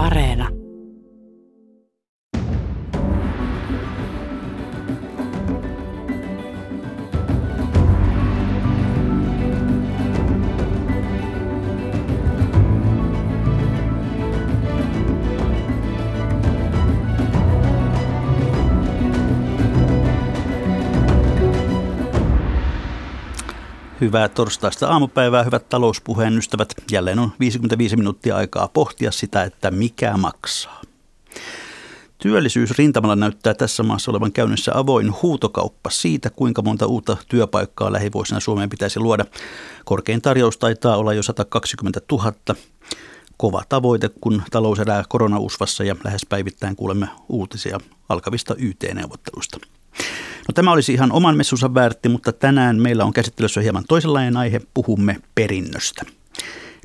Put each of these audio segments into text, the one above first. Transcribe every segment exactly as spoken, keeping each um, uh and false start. Areena. Hyvää torstaista aamupäivää, hyvät talouspuheen ystävät. Jälleen on viisikymmentäviisi minuuttia aikaa pohtia sitä, että mikä maksaa. Työllisyysrintamalla näyttää tässä maassa olevan käynnissä avoin huutokauppa siitä, kuinka monta uutta työpaikkaa lähivuosina Suomeen pitäisi luoda. Korkein tarjous taitaa olla jo sata kaksikymmentätuhatta. Kova tavoite, kun talous elää koronausvassa ja lähes päivittäin kuulemme uutisia alkavista Y T-neuvotteluista. No, tämä olisi ihan oman messunsa väärti, mutta tänään meillä on käsittelyssä hieman toisenlainen aihe. Puhumme perinnöstä.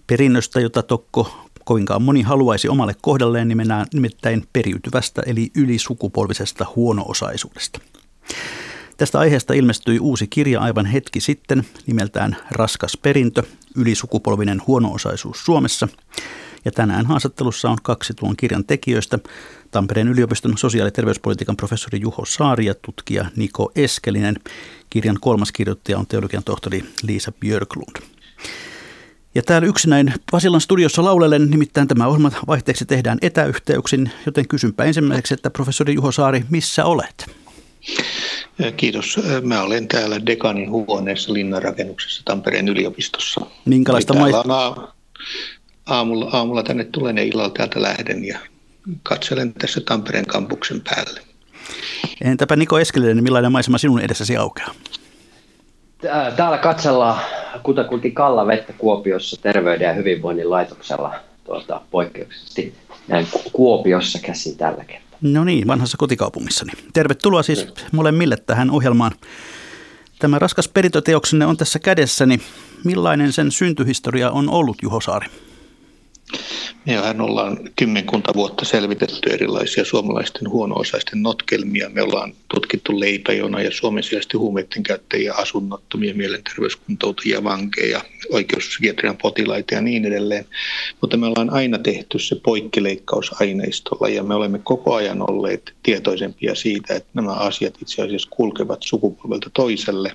Perinnöstä, jota tokko kovinkaan moni haluaisi omalle kohdalleen, nimittäin periytyvästä eli ylisukupolvisesta huono-osaisuudesta. Tästä aiheesta ilmestyi uusi kirja aivan hetki sitten, nimeltään Raskas perintö, ylisukupolvinen huono-osaisuus Suomessa. Ja tänään haastattelussa on kaksi tuon kirjan tekijöistä, Tampereen yliopiston sosiaali- ja terveyspolitiikan professori Juho Saari ja tutkija Niko Eskelinen. Kirjan kolmas kirjoittaja on teologian tohtori Liisa Björklund. Ja täällä yksinäin Pasilan studiossa laulelen, nimittäin tämä ohjelma vaihteeksi tehdään etäyhteyksin, joten kysynpä ensimmäiseksi, että professori Juho Saari, missä olet? Kiitos. Mä olen täällä dekanin huoneessa Linnan rakennuksessa Tampereen yliopistossa. Minkälaista maistaa? Aamulla, aamulla tänne tulen ja illalla täältä lähden ja katselen tässä Tampereen kampuksen päälle. Entäpä Niko Eskelinen, millainen maisema sinun edessäsi aukeaa? Täällä katsellaan kutakulti Kallavettä Kuopiossa terveyden ja hyvinvoinnin laitoksella tuota, poikkeuksellisesti näin Kuopiossa käsin tällä kertaa. No niin, vanhassa kotikaupungissani. Tervetuloa siis molemmille tähän ohjelmaan. Tämä raskas perintöteoksenne on tässä kädessäni. Millainen sen syntyhistoria on ollut, Juho Saari? Meillähän ollaan kymmenkunta vuotta selvitetty erilaisia suomalaisten huono-osaisten notkelmia. Me ollaan tutkittu leipäjona ja Suomen sijaisesti huumeiden käyttäjiä, asunnottomia, mielenterveyskuntoutujia, vankeja, oikeuspsykiatrian potilaita ja niin edelleen. Mutta me ollaan aina tehty se poikkileikkausaineistolla ja me olemme koko ajan olleet tietoisempia siitä, että nämä asiat itse asiassa kulkevat sukupolvelta toiselle.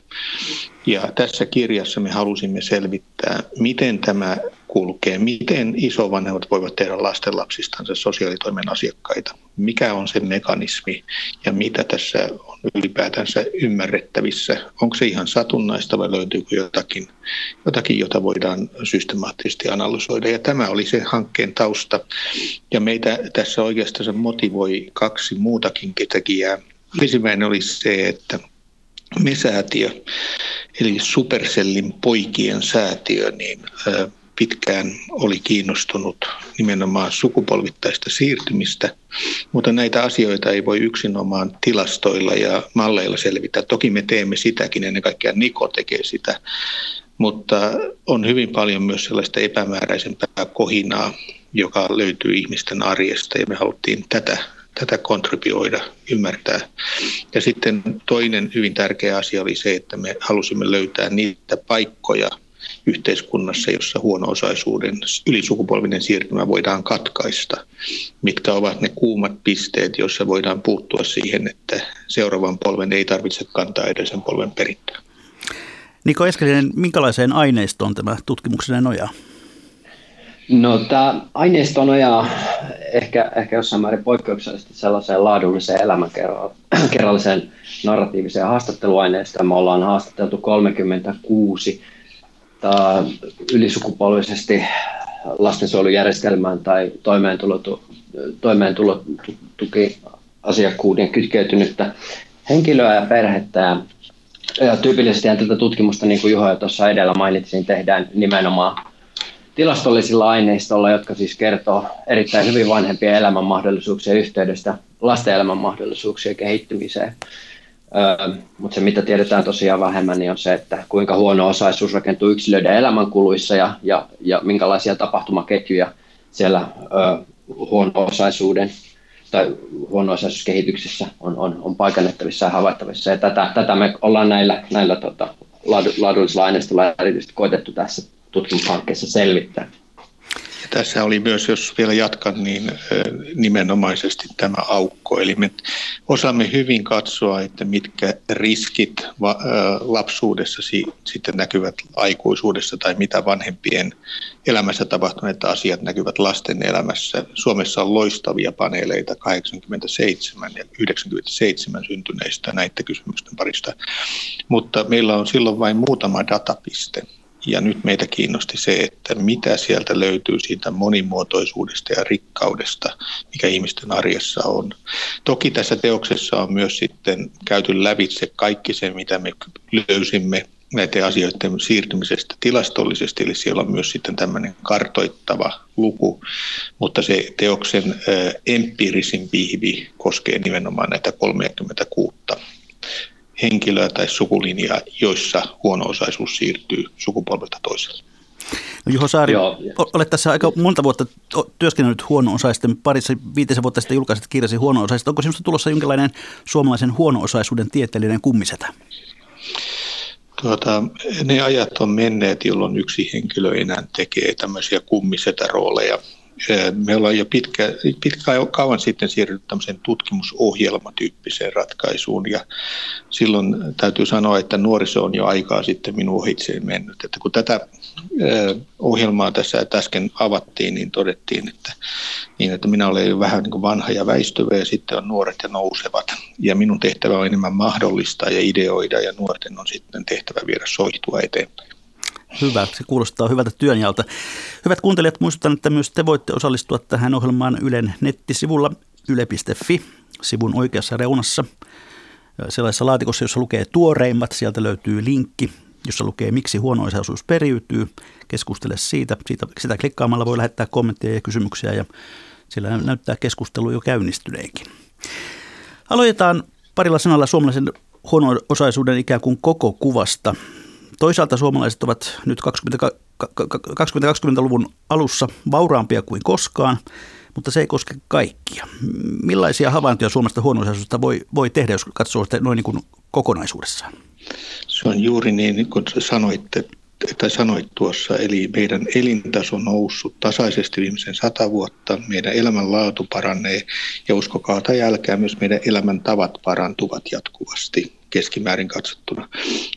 Ja tässä kirjassa me halusimme selvittää, miten tämä kulkee, miten isovanhemmat voivat tehdä lastenlapsistansa sosiaalitoimen asiakkaita, mikä on se mekanismi ja mitä tässä on ylipäätänsä ymmärrettävissä. Onko se ihan satunnaista vai löytyykö jotakin, jotakin jota voidaan systemaattisesti analysoida. Ja tämä oli se hankkeen tausta. Ja meitä tässä oikeastaan motivoi kaksi muutakin tekijää. Ensimmäinen oli se, että Me säätiö, eli Supercellin poikien säätiö, niin pitkään oli kiinnostunut nimenomaan sukupolvittaista siirtymistä, mutta näitä asioita ei voi yksinomaan tilastoilla ja malleilla selvittää. Toki me teemme sitäkin, ennen kaikkea Niko tekee sitä, mutta on hyvin paljon myös sellaista epämääräisempää kohinaa, joka löytyy ihmisten arjesta ja me haluttiin tätä tätä kontribuoida, ymmärtää. Ja sitten toinen hyvin tärkeä asia oli se, että me halusimme löytää niitä paikkoja yhteiskunnassa, jossa huono-osaisuuden ylisukupolvinen siirtymä voidaan katkaista. Mitkä ovat ne kuumat pisteet, joissa voidaan puuttua siihen, että seuraavan polven ei tarvitse kantaa edellisen polven perintöä. Niko Eskelinen, minkälaiseen aineistoon tämä tutkimuksenne nojaa? No, tämä aineisto nojaa ehkä, ehkä jossain määrin poikkeuksellisesti sellaiseen laadulliseen elämänkerralliseen narratiiviseen haastatteluaineistoon. Me ollaan haastateltu kolmekymmentäkuusi tai ylisukupolvisesti lastensuojelujärjestelmään tai toimeentulotukiasiakkuuden kytkeytynyttä henkilöä ja perhettä. Ja tyypillisesti tätä tutkimusta, niin kuin Juho jo tuossa edellä mainitsin, tehdään nimenomaan tilastollisilla aineistolla, jotka siis kertoo erittäin hyvin vanhempien elämänmahdollisuuksien yhteydestä lasten elämänmahdollisuuksien kehittymiseen. Öö, mutta se, mitä tiedetään tosiaan vähemmän, niin on se, että kuinka huono-osaisuus rakentuu yksilöiden elämänkuluissa ja, ja, ja minkälaisia tapahtumaketjuja siellä öö, huono-osaisuuden tai huono-osaisuuskehityksessä on, on, on paikannettavissa ja havaittavissa. Ja tätä, tätä me ollaan näillä, näillä tota, laadullisilla aineistolla erityisesti koetettu tässä tutkimushankkeessa selvittää. Ja tässä oli myös, jos vielä jatkan, niin nimenomaisesti tämä aukko. Eli me osaamme hyvin katsoa, että mitkä riskit lapsuudessa sitten näkyvät aikuisuudessa tai mitä vanhempien elämässä tapahtuneet asiat näkyvät lasten elämässä. Suomessa on loistavia paneeleita kahdeksankymmentäseitsemän ja yhdeksänkymmentäseitsemän syntyneistä näiden kysymysten parista, mutta meillä on silloin vain muutama datapiste. Ja nyt meitä kiinnosti se, että mitä sieltä löytyy siitä monimuotoisuudesta ja rikkaudesta, mikä ihmisten arjessa on. Toki tässä teoksessa on myös sitten käyty lävitse kaikki se, mitä me löysimme näiden asioiden siirtymisestä tilastollisesti, eli siellä on myös sitten tämmöinen kartoittava luku, mutta se teoksen empiirisin pihvi koskee nimenomaan näitä kolmekymmentäkuusi henkilöä tai sukulinjaa, joissa huono-osaisuus siirtyy sukupolvelta toiselle. No Juho Saari, Joo. olet tässä aika monta vuotta työskennellyt huono-osaisten parissa, viitisen vuotta sitten julkaisit kirjasi huono-osaiset. Onko sinusta tulossa jonkinlainen suomalaisen huono-osaisuuden tieteellinen kummisetä? Tuota, ne ajat on menneet, jolloin yksi henkilö enää tekee tämmöisiä kummisetä-rooleja. Me ollaan jo pitkä, pitkä kauan sitten siirrytty tämmöiseen tutkimusohjelmatyyppiseen ratkaisuun, ja silloin täytyy sanoa, että nuoriso on jo aikaa sitten minun ohitseen mennyt. Että kun tätä ohjelmaa tässä äsken avattiin, niin todettiin, että, niin, että minä olen jo vähän niin kuin vanha ja väistyvä, ja sitten on nuoret ja nousevat. Ja minun tehtävä on enemmän mahdollistaa ja ideoida, ja nuorten on sitten tehtävä viedä soihtua eteenpäin. Hyvä, se kuulostaa hyvältä työnjalta. Hyvät kuuntelijat, muistutan, että myös te voitte osallistua tähän ohjelmaan Ylen nettisivulla yle piste fi, sivun oikeassa reunassa. Sellaisessa laatikossa, jossa lukee tuoreimmat, sieltä löytyy linkki, jossa lukee miksi huono-osaisuus periytyy. Keskustele siitä. siitä. Sitä klikkaamalla voi lähettää kommentteja ja kysymyksiä, ja siellä näyttää keskustelu jo käynnistyneenkin. Aloitetaan parilla sanalla suomalaisen huono-osaisuuden ikään kuin koko kuvasta. Toisaalta suomalaiset ovat nyt kaksituhattakaksikymmentäluvun alussa vauraampia kuin koskaan, mutta se ei koske kaikkia. Millaisia havaintoja Suomesta huono-osaisuudesta voi, voi tehdä, jos katsoo sitä noin niin kuin kokonaisuudessaan? Se on juuri niin kuin sanoitte, tai sanoit tuossa, eli meidän elintaso on noussut tasaisesti viimeisen sata vuotta, meidän elämänlaatu paranee ja uskokaa tai älkää, myös meidän elämäntavat parantuvat jatkuvasti keskimäärin katsottuna.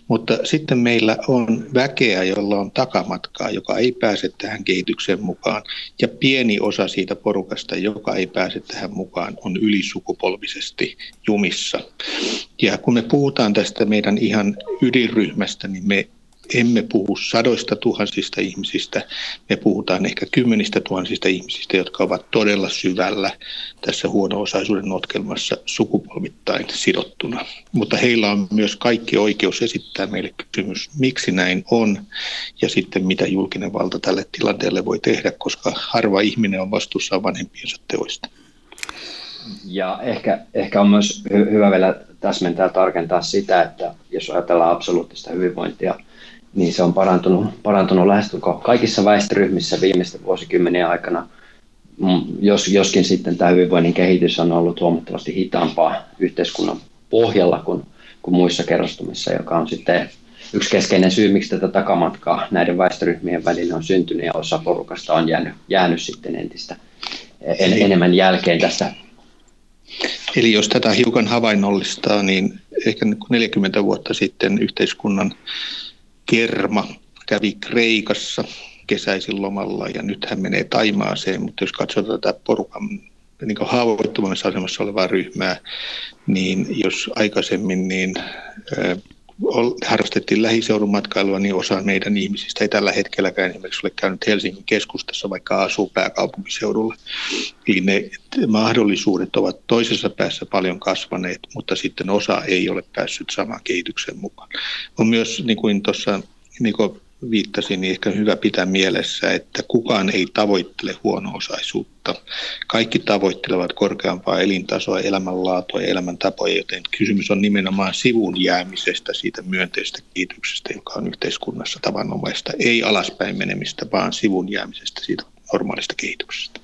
Mutta sitten meillä on väkeä, jolla on takamatkaa, joka ei pääse tähän kehitykseen mukaan. Ja pieni osa siitä porukasta, joka ei pääse tähän mukaan, on ylisukupolvisesti jumissa. Ja kun me puhutaan tästä meidän ihan ydinryhmästä, niin me emme puhu sadoista tuhansista ihmisistä, me puhutaan ehkä kymmenistä tuhansista ihmisistä, jotka ovat todella syvällä tässä huono-osaisuuden notkelmassa sukupolvittain sidottuna. Mutta heillä on myös kaikki oikeus esittää meille kysymys, miksi näin on, ja sitten mitä julkinen valta tälle tilanteelle voi tehdä, koska harva ihminen on vastuussa vanhempiensa teoista. Ja ehkä, ehkä on myös hy- hyvä vielä täsmentää ja tarkentaa sitä, että jos ajatellaan absoluuttista hyvinvointia, niin se on parantunut, parantunut lähestulkoon kaikissa väestöryhmissä viimeisten vuosikymmenien aikana, jos, joskin sitten tämä hyvinvoinnin kehitys on ollut huomattavasti hitaampaa yhteiskunnan pohjalla kuin, kuin muissa kerrostumissa, joka on sitten yksi keskeinen syy, miksi tätä takamatkaa näiden väestöryhmien välillä on syntynyt ja osa porukasta on jäänyt, jäänyt sitten entistä en, enemmän jälkeen tästä. Eli jos tätä hiukan havainnollistaa, niin ehkä neljäkymmentä vuotta sitten yhteiskunnan kerma kävi Kreikassa kesäisin lomalla ja nyt hän menee Taimaaseen, mutta jos katsotaan tätä porukan niin kuin haavoittuvammassa asemassa olevaa ryhmää, niin jos aikaisemmin niin, äh, harrastettiin lähiseudun matkailua, niin osa meidän ihmisistä ei tällä hetkelläkään esimerkiksi ole käynyt Helsingin keskustassa, vaikka asuu pääkaupunkiseudulla. Eli ne mahdollisuudet ovat toisessa päässä paljon kasvaneet, mutta sitten osa ei ole päässyt samaan kehitykseen mukaan. On myös, niin kuin tuossa Niko viittasi, niin ehkä hyvä pitää mielessä, että kukaan ei tavoittele huono-osaisuutta. Kaikki tavoittelevat korkeampaa elintasoa, elämänlaatua ja elämäntapoja, joten kysymys on nimenomaan sivun jäämisestä, siitä myönteisestä kehityksestä, joka on yhteiskunnassa tavanomaista. Ei alaspäin menemistä, vaan sivun jäämisestä, siitä normaalista kehityksestä.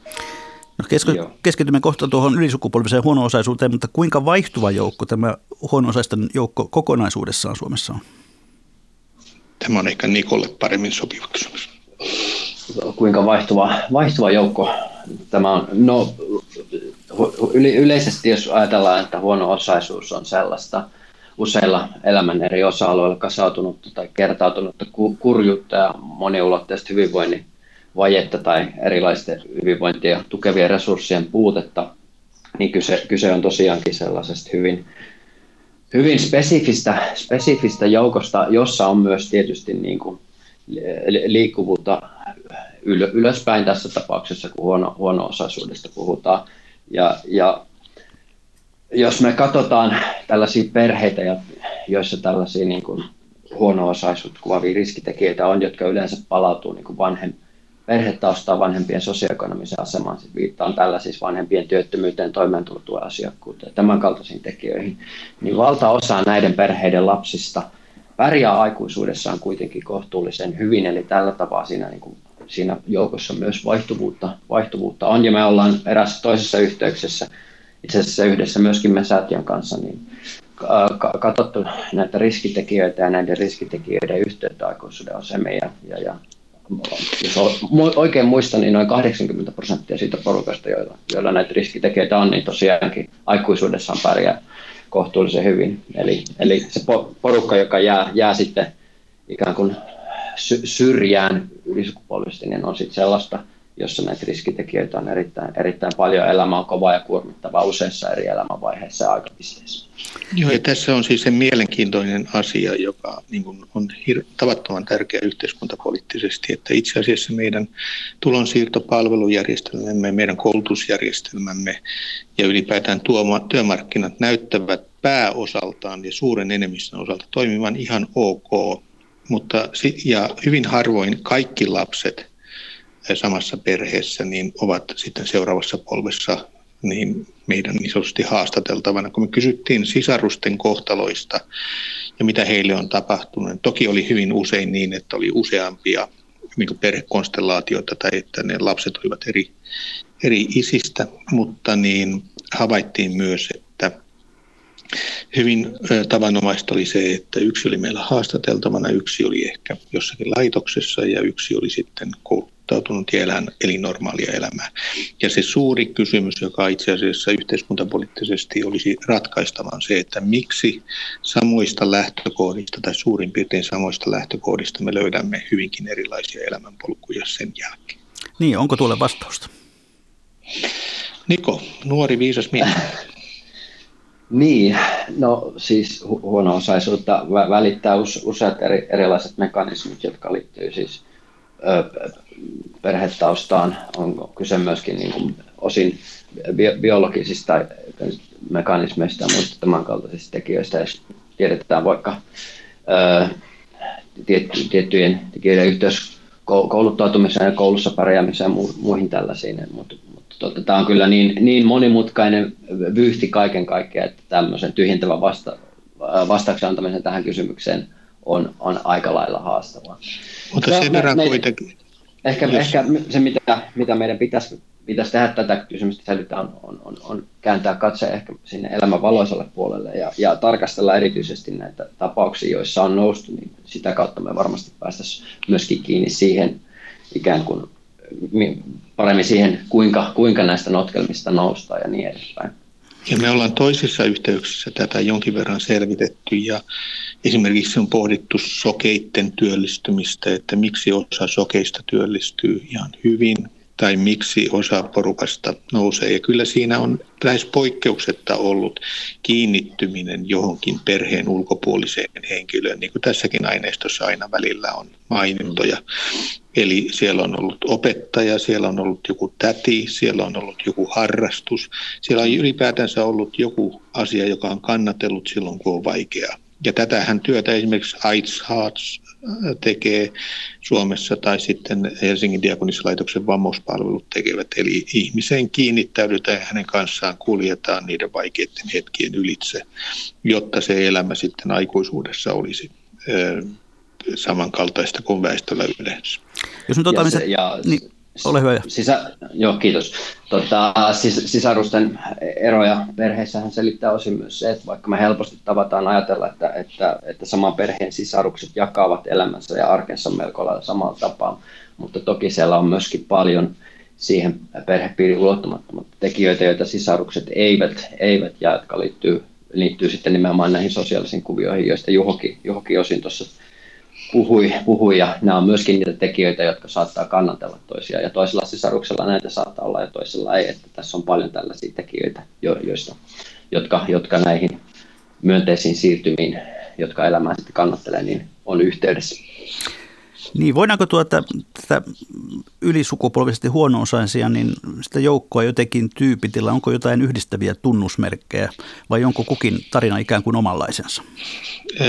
No kesk- keskitymme kohta tuohon ylisukupolviseen huono-osaisuuteen, mutta kuinka vaihtuva joukko tämä huono-osaisten joukko kokonaisuudessaan Suomessa on? Tämä on ehkä Nikolle paremmin sopiva kysymys. kuinka vaihtuva, vaihtuva joukko tämä on. No, yleisesti jos ajatellaan, että huono-osaisuus on sellaista useilla elämän eri osa-alueilla kasautunutta tai kertautunutta kurjuutta ja moniulotteista hyvinvoinnin vajetta tai erilaisten hyvinvointia tukevien resurssien puutetta, niin kyse, kyse on tosiaankin sellaisesta hyvin, hyvin spesifistä, spesifistä joukosta, jossa on myös tietysti niin kuin liikkuvuutta ylöspäin tässä tapauksessa, kun huono, huono-osaisuudesta puhutaan. Ja, ja jos me katsotaan tällaisia perheitä, joissa tällaisia niin kuin huono-osaisuutta kuvaavia riskitekijöitä on, jotka yleensä palautuu niin kuin vanhem, perhetaustaa vanhempien sosioekonomiseen asemaan, viittaan tällaisiin vanhempien työttömyyteen, toimeentulotuen asiakkuuteen ja tämän kaltaisiin tekijöihin, niin valtaosa näiden perheiden lapsista pärjää aikuisuudessaan kuitenkin kohtuullisen hyvin, eli tällä tapaa siinä, niin kuin, siinä joukossa myös vaihtuvuutta, vaihtuvuutta on, ja me ollaan erässä toisessa yhteyksessä, itse asiassa yhdessä myöskin Me Säätiön kanssa, niin katsottu näitä riskitekijöitä ja näiden riskitekijöiden yhteyttä aikuisuuden asemiin, ja, ja, ja jos oikein muistan, niin noin kahdeksankymmentä prosenttia siitä porukasta, joilla, joilla näitä riskitekijöitä on, niin tosiaankin aikuisuudessaan pärjää kohtuullisen hyvin. Eli, eli se porukka, joka jää, jää sitten ikään kuin syrjään ylisukupolvisesti, niin on sitten sellaista, jossa näitä riskitekijöitä on erittäin, erittäin paljon. Elämä on kovaa ja kuormittavaa useissa eri elämänvaiheissa ja aikapisteissä. Joo, ja tässä on siis se mielenkiintoinen asia, joka niin kuin on hir- tavattoman tärkeä yhteiskuntapoliittisesti, että itse asiassa meidän tulonsiirtopalvelujärjestelmämme, meidän koulutusjärjestelmämme ja ylipäätään tuoma- työmarkkinat näyttävät pääosaltaan ja suuren enemmistön osalta toimivan ihan ok, mutta ja hyvin harvoin kaikki lapset samassa perheessä niin ovat sitten seuraavassa polvessa niin meidän isosti haastateltavana. Kun me kysyttiin sisarusten kohtaloista ja mitä heille on tapahtunut, toki oli hyvin usein niin, että oli useampia niin kuin perhekonstellaatioita tai että ne lapset olivat eri, eri isistä, mutta niin havaittiin myös, että hyvin tavanomaista oli se, että yksi oli meillä haastateltavana, yksi oli ehkä jossakin laitoksessa ja yksi oli sitten koulussa ja elän, eli normaalia elämää. Ja se suuri kysymys, joka itse asiassa yhteiskuntapoliittisesti olisi ratkaistava, on se, että miksi samoista lähtökohdista tai suurin piirtein samoista lähtökohdista me löydämme hyvinkin erilaisia elämänpolkuja sen jälkeen. Niin, onko tuolle vastausta? Niko, nuori viisas mies. Niin, no siis hu- huono-osaisuutta vä- välittää useat eri, erilaiset mekanismit, jotka liittyy siis perhetaustaan, on kyse myöskin niin kuin osin biologisista mekanismeista ja muista tämän kaltaisista tekijöistä. Jos tiedetään vaikka ää, tiettyjen tekijöiden yhteys kouluttautumiseen ja koulussa pärjäämiseen ja muihin tällaisiin, mutta mut, tämä on kyllä niin, niin monimutkainen vyyhti kaiken kaikkiaan, että tämmöisen tyhjentävän vasta, vastauksen antamisen tähän kysymykseen on, on aika lailla haastavaa. Mutta sen verran kuitenkin. Ehkä, ehkä se, mitä, mitä meidän pitäisi, pitäisi tehdä tätä kysymystä säilytään, on, on, on kääntää katse ehkä sinne elämän valoisalle puolelle ja, ja tarkastella erityisesti näitä tapauksia, joissa on noustu, niin sitä kautta me varmasti päästäisiin myöskin kiinni siihen ikään kuin paremmin siihen, kuinka, kuinka näistä notkelmista noustaan ja niin edespäin. Ja me ollaan toisissa yhteyksissä tätä jonkin verran selvitetty ja esimerkiksi on pohdittu sokeitten työllistymistä, että miksi osa sokeista työllistyy ihan hyvin tai miksi osa porukasta nousee. Ja kyllä siinä on lähes poikkeuksetta ollut kiinnittyminen johonkin perheen ulkopuoliseen henkilöön, niin kuin tässäkin aineistossa aina välillä on mainintoja. Eli siellä on ollut opettaja, siellä on ollut joku täti, siellä on ollut joku harrastus, siellä on ylipäätänsä ollut joku asia, joka on kannatellut silloin, kun on vaikeaa. Ja tätähän työtä esimerkiksi Aids Hearts tekee Suomessa tai sitten Helsingin Diakonislaitoksen Vamos-palvelut tekevät. Eli ihmiseen kiinnittäydytään ja hänen kanssaan kuljetaan niiden vaikeiden hetkien ylitse, jotta se elämä sitten aikuisuudessa olisi ö, samankaltaista kuin väestöllä yleensä. Jos nyt otamme se, ja, niin, ole hyvä. Sisä, joo, kiitos. Tota, sis, sisarusten eroja perheissähän selittää osin myös se, että vaikka me helposti tavataan ajatella, että, että, että saman perheen sisarukset jakavat elämänsä ja arkensa melko lailla samalla tapaa, mutta toki siellä on myöskin paljon siihen perhepiirin ulottumattomatta tekijöitä, joita sisarukset eivät, eivät ja jotka liittyy, liittyy sitten nimenomaan näihin sosiaalisiin kuvioihin, joista Juhokin, Juhokin osin tuossa puhui, puhui. Ja nämä on myöskin niitä tekijöitä, jotka saattaa kannatella toisiaan. Ja toisella sisaruksella näitä saattaa olla ja toisella ei. Että tässä on paljon tällaisia tekijöitä, joista, jotka, jotka näihin myönteisiin siirtymiin, jotka elämää sitten kannattelee, niin on yhteydessä. Niin, voidaanko tuota tätä ylisukupolvisesti huono-osaisia, niin sitä joukkoa jotenkin tyypitillä, onko jotain yhdistäviä tunnusmerkkejä vai onko kukin tarina ikään kuin omanlaisensa?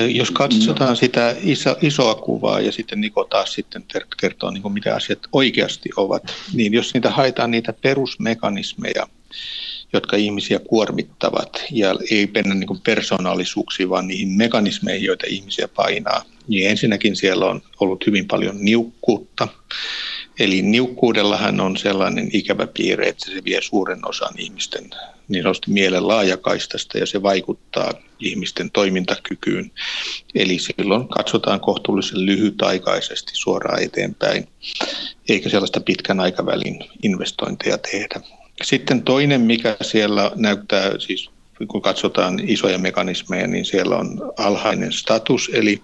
Jos katsotaan sitä iso, isoa kuvaa ja sitten Niko taas sitten kertoo, niin kuin mitä asiat oikeasti ovat, niin jos niitä haetaan niitä perusmekanismeja, jotka ihmisiä kuormittavat ja ei mennä niin kuin persoonallisuuksiin, vaan niihin mekanismeihin, joita ihmisiä painaa. Niin ensinnäkin siellä on ollut hyvin paljon niukkuutta. Eli niukkuudellahan on sellainen ikävä piirre, että se vie suuren osan ihmisten niin sanotusti mielen laajakaistasta ja se vaikuttaa ihmisten toimintakykyyn. Eli silloin katsotaan kohtuullisen lyhytaikaisesti suoraan eteenpäin, eikä sellaista pitkän aikavälin investointeja tehdä. Sitten toinen, mikä siellä näyttää, siis kun katsotaan isoja mekanismeja, niin siellä on alhainen status. Eli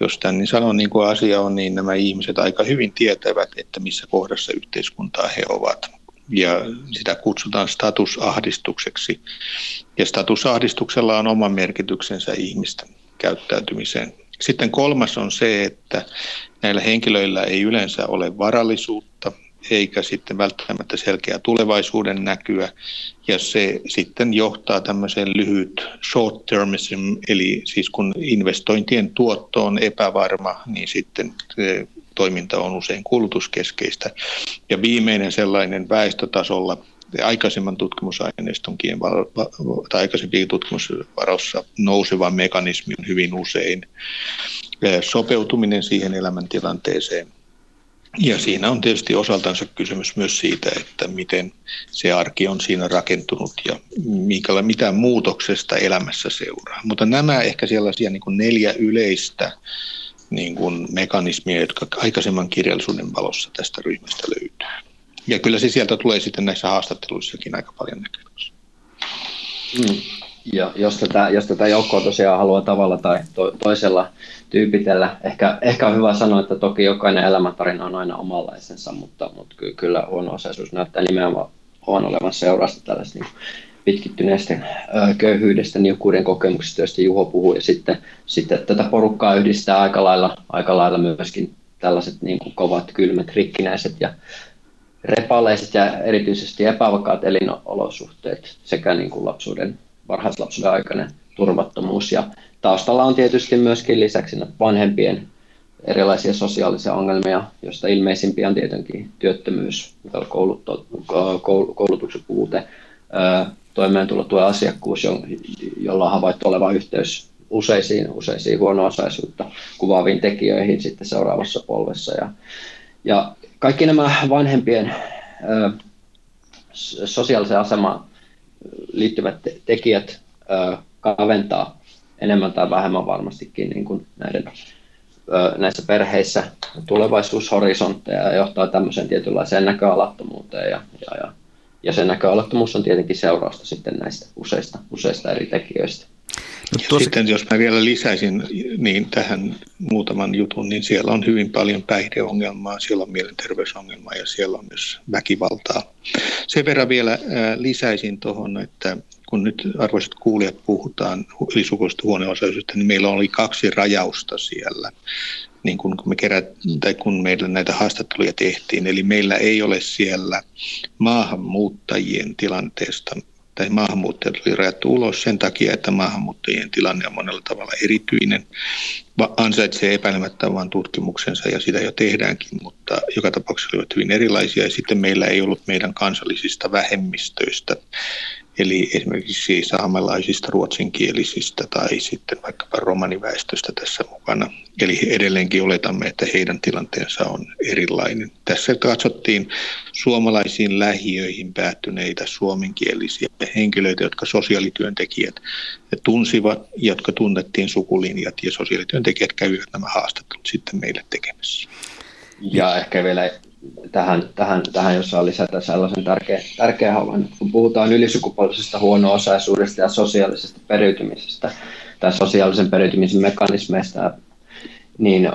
jos tämän niin sanon niin kuin asia on, niin nämä ihmiset aika hyvin tietävät, että missä kohdassa yhteiskuntaa he ovat. Ja sitä kutsutaan statusahdistukseksi. Ja statusahdistuksella on oma merkityksensä ihmisten käyttäytymiseen. Sitten kolmas on se, että näillä henkilöillä ei yleensä ole varallisuutta eikä sitten välttämättä selkeää tulevaisuuden näkyä, ja se sitten johtaa tämmöiseen lyhyt short-termism, eli siis kun investointien tuotto on epävarma, niin sitten toiminta on usein kulutuskeskeistä. Ja viimeinen sellainen väestötasolla, aikaisemman tutkimusaineistonkin tai aikaisempien tutkimusvarossa nouseva mekanismi on hyvin usein sopeutuminen siihen elämäntilanteeseen. Ja siinä on tietysti osaltansa kysymys myös siitä, että miten se arki on siinä rakentunut ja minkäla- mitä muutoksesta elämässä seuraa. Mutta nämä ehkä sellaisia niin kuin neljä yleistä niin kuin mekanismia, jotka aikaisemman kirjallisuuden valossa tästä ryhmästä löytyy. Ja kyllä se sieltä tulee sitten näissä haastatteluissakin aika paljon näkyväksi. Mm. Ja jos tätä, jos tätä joukkoa tosiaan haluaa tavalla tai to, toisella tyypitellä, ehkä, ehkä on hyvä sanoa, että toki jokainen elämäntarina on aina omanlaisensa, mutta, mutta ky, kyllä huono-osaisuus näyttää nimenomaan olevan seurasta tällaista niin pitkittyneestä ö, köyhyydestä, niukkuuden kokemuksista, joista Juho puhui, ja sitten, sitten tätä porukkaa yhdistää aika lailla, aika lailla myöskin tällaiset niin kuin kovat, kylmät, rikkinäiset ja repaleiset ja erityisesti epävakaat elinolosuhteet sekä niin kuin lapsuuden varhaislapsuuden aikainen turvattomuus, ja taustalla on tietysti myöskin lisäksi vanhempien erilaisia sosiaalisia ongelmia, joista ilmeisimpiä on tietenkin työttömyys, koulutuksen puute, toimeentulotuen asiakkuus, jolla on havaittu oleva yhteys useisiin, useisiin huono-osaisuutta kuvaaviin tekijöihin sitten seuraavassa polvessa. Ja, ja kaikki nämä vanhempien ö, sosiaalisen aseman liittyvät tekijät ö, kaventaa enemmän tai vähemmän varmastikin niin kuin näiden, ö, näissä perheissä tulevaisuushorisontteja ja johtaa tämmöiseen tietynlaiseen näköalattomuuteen. Ja, ja, ja, ja se näköalattomuus on tietenkin seurausta sitten näistä useista, useista eri tekijöistä. Ja ja sitten jos mä vielä lisäisin niin tähän muutaman jutun, niin siellä on hyvin paljon päihdeongelmaa, siellä on mielenterveysongelmaa ja siellä on myös väkivaltaa. Sen verran vielä lisäisin tuohon, että kun nyt arvoisat kuulijat puhutaan ylisukuista huono-osaisista, niin meillä oli kaksi rajausta siellä, niin kun, me kerät, tai kun meillä näitä haastatteluja tehtiin. Eli meillä ei ole siellä maahanmuuttajien tilanteesta, tai maahanmuuttajat oli rajattu ulos sen takia, että maahanmuuttajien tilanne on monella tavalla erityinen. Ansaitsee epäilemättä vain tutkimuksensa ja sitä jo tehdäänkin, mutta joka tapauksessa olivat hyvin erilaisia. Ja sitten meillä ei ollut meidän kansallisista vähemmistöistä, eli esimerkiksi saamelaisista, ruotsinkielisistä tai sitten vaikkapa romaniväestöstä tässä mukana. Eli edelleenkin oletamme, että heidän tilanteensa on erilainen. Tässä katsottiin suomalaisiin lähiöihin päättyneitä suomenkielisiä henkilöitä, jotka sosiaalityöntekijät tunsivat, jotka tunnettiin sukulinjat, ja sosiaalityöntekijät kävivät nämä haastattelut sitten meille tekemässä. Ja ehkä vielä tähän, tähän, tähän jos saa lisätä sellaisen tärkeä, tärkeä havainnon, kun puhutaan ylisukupolvisesta huono-osaisuudesta ja sosiaalisesta periytymisestä tai sosiaalisen periytymisen mekanismeista, niin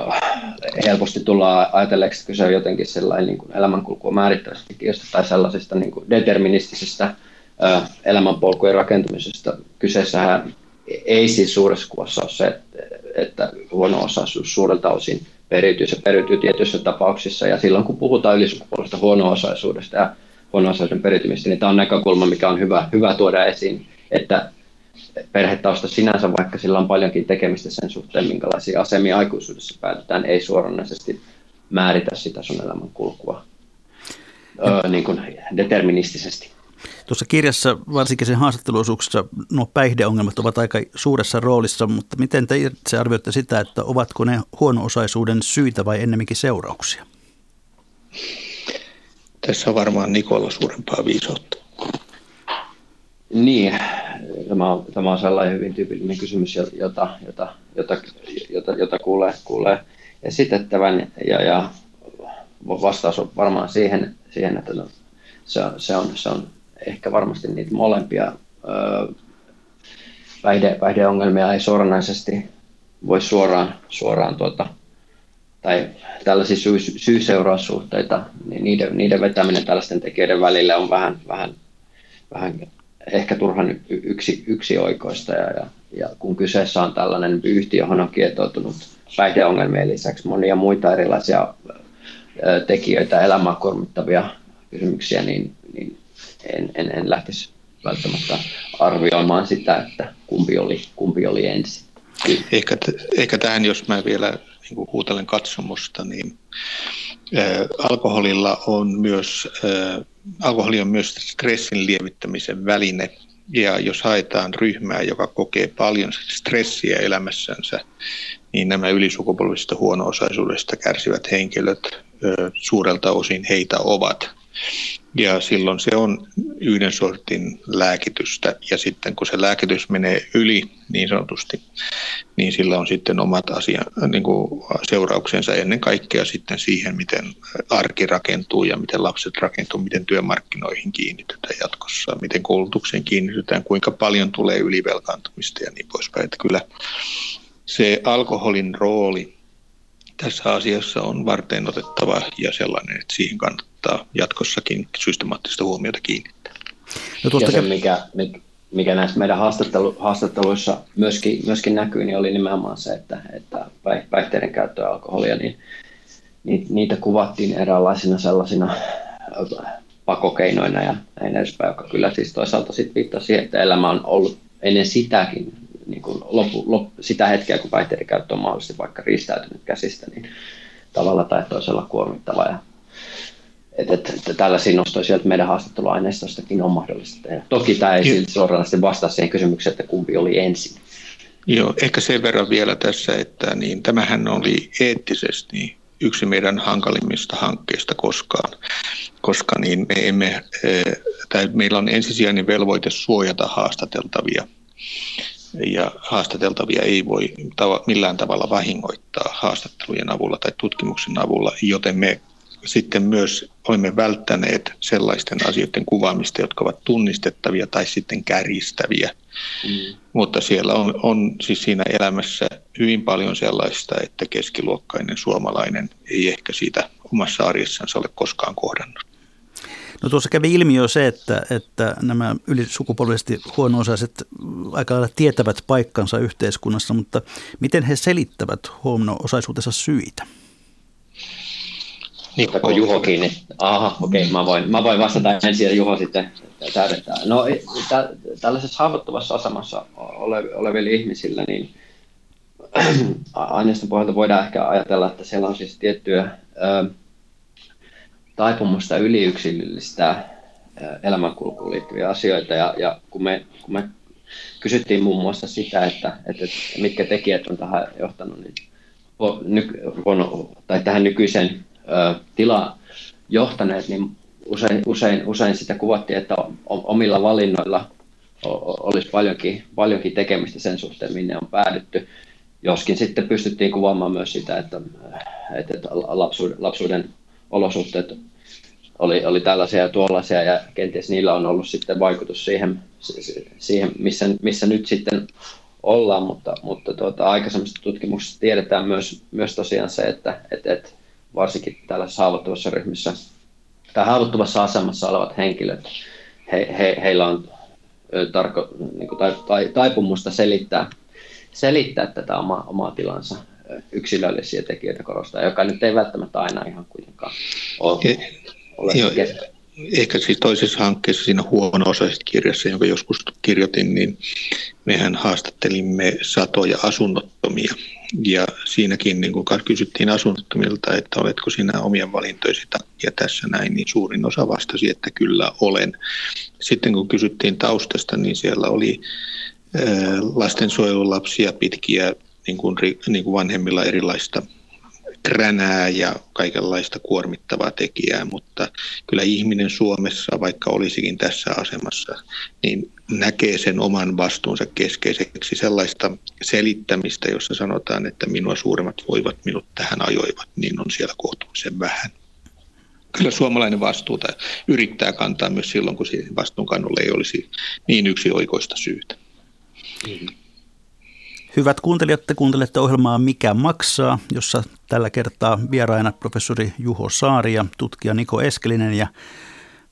helposti tullaan ajatelleeksi, että kyse on jotenkin sellainen niin kuin elämänkulkua määrittävästä tekijöistä tai sellaisesta niin kuin deterministisestä ö, elämänpolkujen rakentamisesta. Kyseessähän ei siis suuressa kuvassa ole se, että, että huono-osaisuus suurelta osin periytyy. Se periytyy tietyissä tapauksissa, ja silloin kun puhutaan ylisukupolvisesta huono-osaisuudesta ja huono-osaisuuden periytymistä, niin tämä on näkökulma, mikä on hyvä, hyvä tuoda esiin, että perhetausta sinänsä, vaikka sillä on paljonkin tekemistä sen suhteen, minkälaisia asemia aikuisuudessa päätetään, ei suoranaisesti määritä sitä sun elämän kulkua öö, niin kuin deterministisesti. Tuossa kirjassa, varsinkin sen haastatteluosuuksessa, nuo päihdeongelmat ovat aika suuressa roolissa, mutta miten te itse arvioitte sitä, että ovatko ne huono-osaisuuden syitä vai ennemminkin seurauksia? Tässä on varmaan Nikolla suurempaa viisautta. Niin, tämä on, tämä on sellainen hyvin tyypillinen kysymys, jota, jota, jota, jota, jota kuulee, kuulee esitettävän, ja, ja vastaus on varmaan siihen, siihen että no, se, se, on, se on ehkä varmasti niitä molempia. Päihde, päihdeongelmia ei suoranaisesti voi suoraan, suoraan tuota, tai tällaisia syy, syy-seuraussuhteita, niin niiden, niiden vetäminen tällaisten tekijöiden välillä on vähän, vähän, vähän ehkä turhan yksi, yksioikoista, ja, ja, ja kun kyseessä on tällainen yhtiö, johon on kietoutunut päihdeongelmien lisäksi monia muita erilaisia ö, tekijöitä, elämää kuormittavia kysymyksiä, niin, niin en, en, en lähtisi välttämättä arvioimaan sitä, että kumpi oli, kumpi oli ensin. Ehkä, ehkä tähän, jos mä vielä niin kuin huutelen katsomusta, niin ä, alkoholilla on myös... Ä, Alkoholi on myös stressin lievittämisen väline, ja jos haetaan ryhmää, joka kokee paljon stressiä elämässänsä, niin nämä ylisukupolvisesta huono-osaisuudesta kärsivät henkilöt ö, suurelta osin heitä ovat. Ja silloin se on yhden sortin lääkitystä, ja sitten kun se lääkitys menee yli niin sanotusti, niin sillä on sitten omat asia, niin kuin seurauksensa ennen kaikkea sitten siihen, miten arki rakentuu ja miten lapset rakentuu, miten työmarkkinoihin kiinnitytään jatkossa, miten koulutukseen kiinnitytään, kuinka paljon tulee ylivelkaantumista ja niin poispäin. Että kyllä se alkoholin rooli tässä asiassa on varten otettava ja sellainen, että siihen kannattaa jatkossakin systemaattista huomiota kiinnittää. No tuosta... Ja se, mikä, mikä näissä meidän haastattelu, haastatteluissa myöskin, myöskin näkyy, niin oli nimenomaan se, että, että päihteiden käyttöä ja alkoholia, niin niitä kuvattiin eräänlaisina sellaisina pakokeinoina ja näin edespäin, joka kyllä siis toisaalta sit viittasi siihen, että elämä on ollut ennen sitäkin, niin kuin lopu, lop, sitä hetkeä, kun päihteiden käyttö on mahdollisesti vaikka riistäytynyt käsistä, niin tavalla tai toisella kuormittava. Ja, et, et, et, tällaisia nostoja sieltä meidän haastatteluaineistostakin on mahdollista tehdä. Toki tämä ei silti suoraan vastaa siihen kysymykseen, että kumpi oli ensin. Joo, ehkä sen verran vielä tässä, että niin, tämähän oli eettisesti yksi meidän hankalimmista hankkeista koskaan, koska niin me emme, tai meillä on ensisijainen velvoite suojata haastateltavia. Ja haastateltavia ei voi millään tavalla vahingoittaa haastattelujen avulla tai tutkimuksen avulla, joten me sitten myös olemme välttäneet sellaisten asioiden kuvaamista, jotka ovat tunnistettavia tai sitten kärjistäviä. Mm. Mutta siellä on, on siis siinä elämässä hyvin paljon sellaista, että keskiluokkainen suomalainen ei ehkä siitä omassa arjessansa ole koskaan kohdannut. No tuossa kävi ilmi jo se, että, että nämä ylisukupolvisesti huono-osaiset aika lailla tietävät paikkansa yhteiskunnassa, mutta miten he selittävät huono-osaisuutensa syitä? Niin, ottako Juho kiinni? Aha, okei, okay, mä, voin, mä voin vastata ensin ja Juho sitten täydentää. No tä, tällaisessa haavoittuvassa asemassa ole, oleville ihmisillä, niin aineiston pohjalta voidaan ehkä ajatella, että siellä on siis tiettyä... Ö, taipumusta yliyksilöllistää elämänkulkuun liittyviä asioita, ja, ja kun, me, kun me kysyttiin muun muassa sitä, että, että mitkä tekijät on tähän johtanut, niin on, tai tähän nykyisen ö, tilaan johtaneet, niin usein, usein, usein sitä kuvattiin, että omilla valinnoilla olisi paljonkin, paljonkin tekemistä sen suhteen, minne on päädytty. Joskin sitten pystyttiin kuvaamaan myös sitä, että, että lapsuuden, lapsuuden olosuhteet oli, oli tällaisia ja tuollaisia, ja kenties niillä on ollut sitten vaikutus siihen, siihen missä, missä nyt sitten ollaan, mutta, mutta tuota, aikaisemmista tutkimuksista tiedetään myös, myös tosiaan se, että, että, että varsinkin tällaisessa haavoittuvassa ryhmissä tai haavoittuvassa asemassa olevat henkilöt, he, he, heillä on tarko, niin kuin taipumusta selittää, selittää tätä oma, omaa tilansa yksilöllisiä tekijöitä korostaa, joka nyt ei välttämättä aina ihan kuitenkaan ole. E, jo, ehkä siis toisessa hankkeessa siinä huono-osaisessa kirjassa, jonka joskus kirjoitin, niin mehän haastattelimme satoja asunnottomia. Ja siinäkin, niin kun kysyttiin asunnottomilta, että oletko sinä omien valintojesi takia tässä näin, niin suurin osa vastasi, että kyllä olen. Sitten kun kysyttiin taustasta, niin siellä oli lastensuojelulapsia, pitkiä niin kuin, niin kuin vanhemmilla erilaista kränää ja kaikenlaista kuormittavaa tekijää, mutta kyllä ihminen Suomessa, vaikka olisikin tässä asemassa, niin näkee sen oman vastuunsa keskeiseksi sellaista selittämistä, jossa sanotaan, että minua suuremmat voivat, minut tähän ajoivat, niin on siellä kohtuullisen vähän. Kyllä suomalainen vastuuta yrittää kantaa myös silloin, kun vastuunkannolle ei olisi niin yksioikoista syytä. Hyvät kuuntelijat, te kuuntelette ohjelmaa Mikä maksaa, jossa tällä kertaa vieraina professori Juho Saari ja tutkija Niko Eskelinen, ja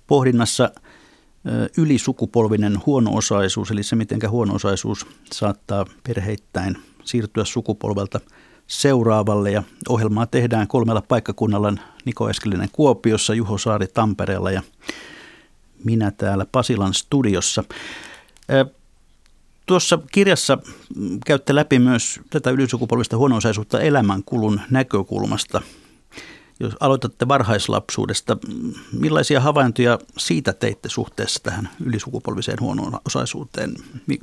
pohdinnassa ylisukupolvinen huono-osaisuus, eli se miten huono-osaisuus saattaa perheittäin siirtyä sukupolvelta seuraavalle, ja ohjelmaa tehdään kolmella paikkakunnalla: Niko Eskelinen Kuopiossa, Juho Saari Tampereella ja minä täällä Pasilan studiossa. Tuossa kirjassa käytte läpi myös tätä ylisukupolvista huono-osaisuutta elämänkulun näkökulmasta. Jos aloitatte varhaislapsuudesta, millaisia havaintoja siitä teitte suhteessa tähän ylisukupolviseen huono-osaisuuteen?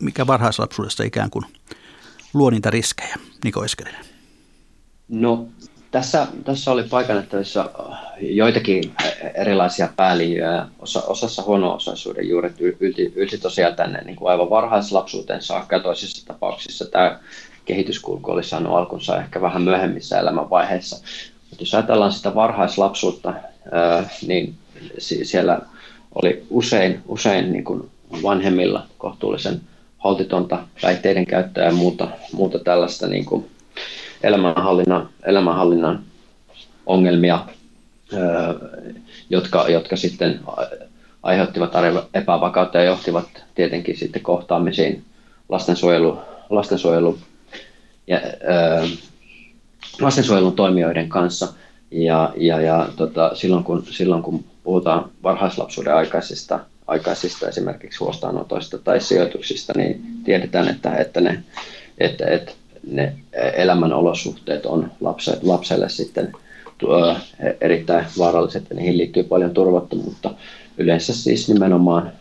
Mikä varhaislapsuudessa ikään kuin luo niitä riskejä? Niko Eskelinen. No tässä, tässä oli paikannettavissa joitakin erilaisia päälinjoja. Osa, osassa huono-osaisuuden juuret ylti, ylti tosiaan tänne niin kuin aivan varhaislapsuuteen saakka, ja toisissa tapauksissa tämä kehityskulku oli saanut alkunsa ehkä vähän myöhemmissä elämänvaiheissa. Mutta jos ajatellaan sitä varhaislapsuutta, niin siellä oli usein, usein niin kuin vanhemmilla kohtuullisen holtitonta päihteiden käyttöä ja muuta, muuta tällaista niin kuin elämänhallinnan, elämänhallinnan ongelmia, jotka, jotka sitten aiheuttivat epävakautta ja johtivat tietenkin sitten kohtaamisiin lastensuojelu, lastensuojelu ja, lastensuojelun toimijoiden kanssa, ja, ja, ja tota, silloin, kun, silloin kun puhutaan varhaislapsuuden aikaisista, aikaisista esimerkiksi huostaanotoista tai sijoituksista, niin tiedetään, että, että, ne, että, että ne elämänolosuhteet on lapse, lapselle sitten tuo, erittäin vaaralliset, ja niihin liittyy paljon turvattomuutta. Yleensä siis nimenomaan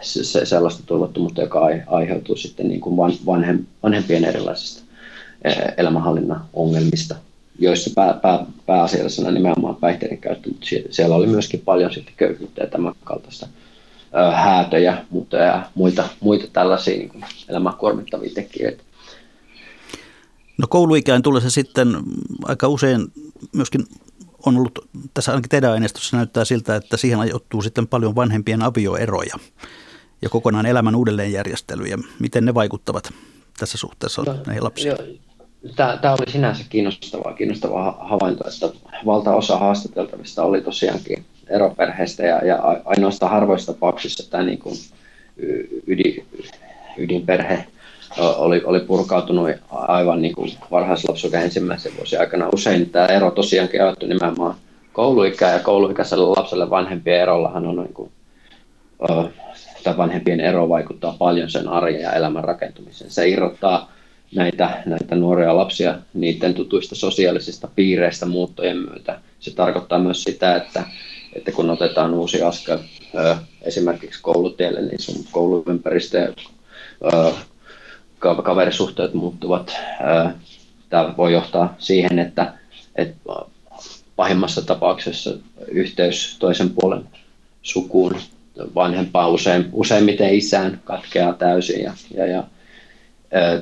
se, sellaista turvattomuutta, joka aiheutuu sitten niin kuin vanhem, vanhempien erilaisista elämänhallinnan ongelmista, joissa pää, pää, pääasiallisena nimenomaan päihteiden käyttö, mutta siellä oli myöskin paljon sitten köyhyyttä ja tämän kaltaista ö, häätöjä mutta ja muita, muita tällaisia niin kuin elämän kuormittavia tekijöitä. No kouluikään tullessa sitten aika usein myöskin on ollut, tässä ainakin teidän aineistossa näyttää siltä, että siihen ajoittuu sitten paljon vanhempien avioeroja ja kokonaan elämän uudelleenjärjestelyjä. Miten ne vaikuttavat tässä suhteessa no, näihin lapsiin? Tämä oli sinänsä kiinnostavaa, kiinnostavaa havainto, että valtaosa haastateltavista oli tosiaankin eroperheistä, ja, ja ainoastaan harvoissa tapauksissa tämä niin kuin ydin, ydinperhe oli, oli purkautunut aivan niin kuin varhaislapsuuden ensimmäisen vuosien aikana. Usein tämä ero tosiaankin ajattui nimenomaan kouluikää, ja kouluikäiselle lapselle vanhempien erollahan on niin kuin, tai vanhempien ero vaikuttaa paljon sen arjen ja elämän rakentumiseen. Se irrottaa näitä, näitä nuoria lapsia niiden tutuista sosiaalisista piireistä muuttojen myötä. Se tarkoittaa myös sitä, että, että kun otetaan uusi askel esimerkiksi koulutielle, niin sun kouluympäristö ja kaverisuhteet muuttuvat. Tämä voi johtaa siihen, että, että pahimmassa tapauksessa yhteys toisen puolen sukuun, vanhempaa usein, useimmiten isään, katkeaa täysin, ja, ja, ja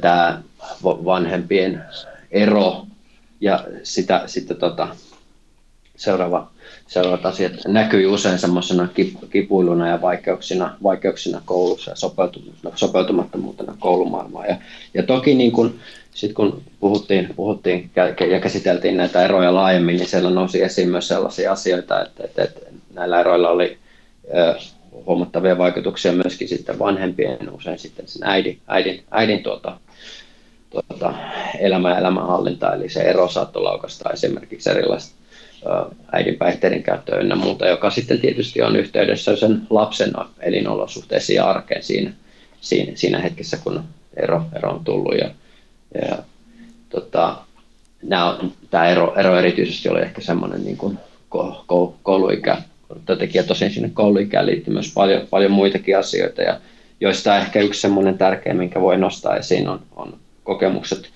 tämä vanhempien ero ja sitä sitten tota, seuraava, seuraavat asiat näkyy usein semmoisena kipuiluna ja vaikeuksina, vaikeuksina koulussa ja sopeutumattomuutena koulumaailmaan. Ja, ja toki niin kun, sit kun puhuttiin, puhuttiin ja käsiteltiin näitä eroja laajemmin, niin siellä nousi esiin myös sellaisia asioita, että, että, että näillä eroilla oli huomattavia vaikutuksia myöskin sitten vanhempien, usein sitten sen äidin, äidin, äidin tuota, tuota, elämä ja elämänhallinta, eli se ero saattoi laukaista esimerkiksi erilaista äidin päihteiden käyttöä ynnä muuta, joka sitten tietysti on yhteydessä sen lapsen elinolosuhteisiin ja arkeen siinä, siinä, siinä hetkessä, kun ero, ero on tullut. Ja, ja, tota, nämä, tämä ero, ero erityisesti oli ehkä semmoinen niin kuin kouluikä. Tekijä tosin sinne kouluikään liittyy myös paljon, paljon muitakin asioita, ja joista ehkä yksi semmoinen tärkeä, minkä voi nostaa esiin, on, on kokemukset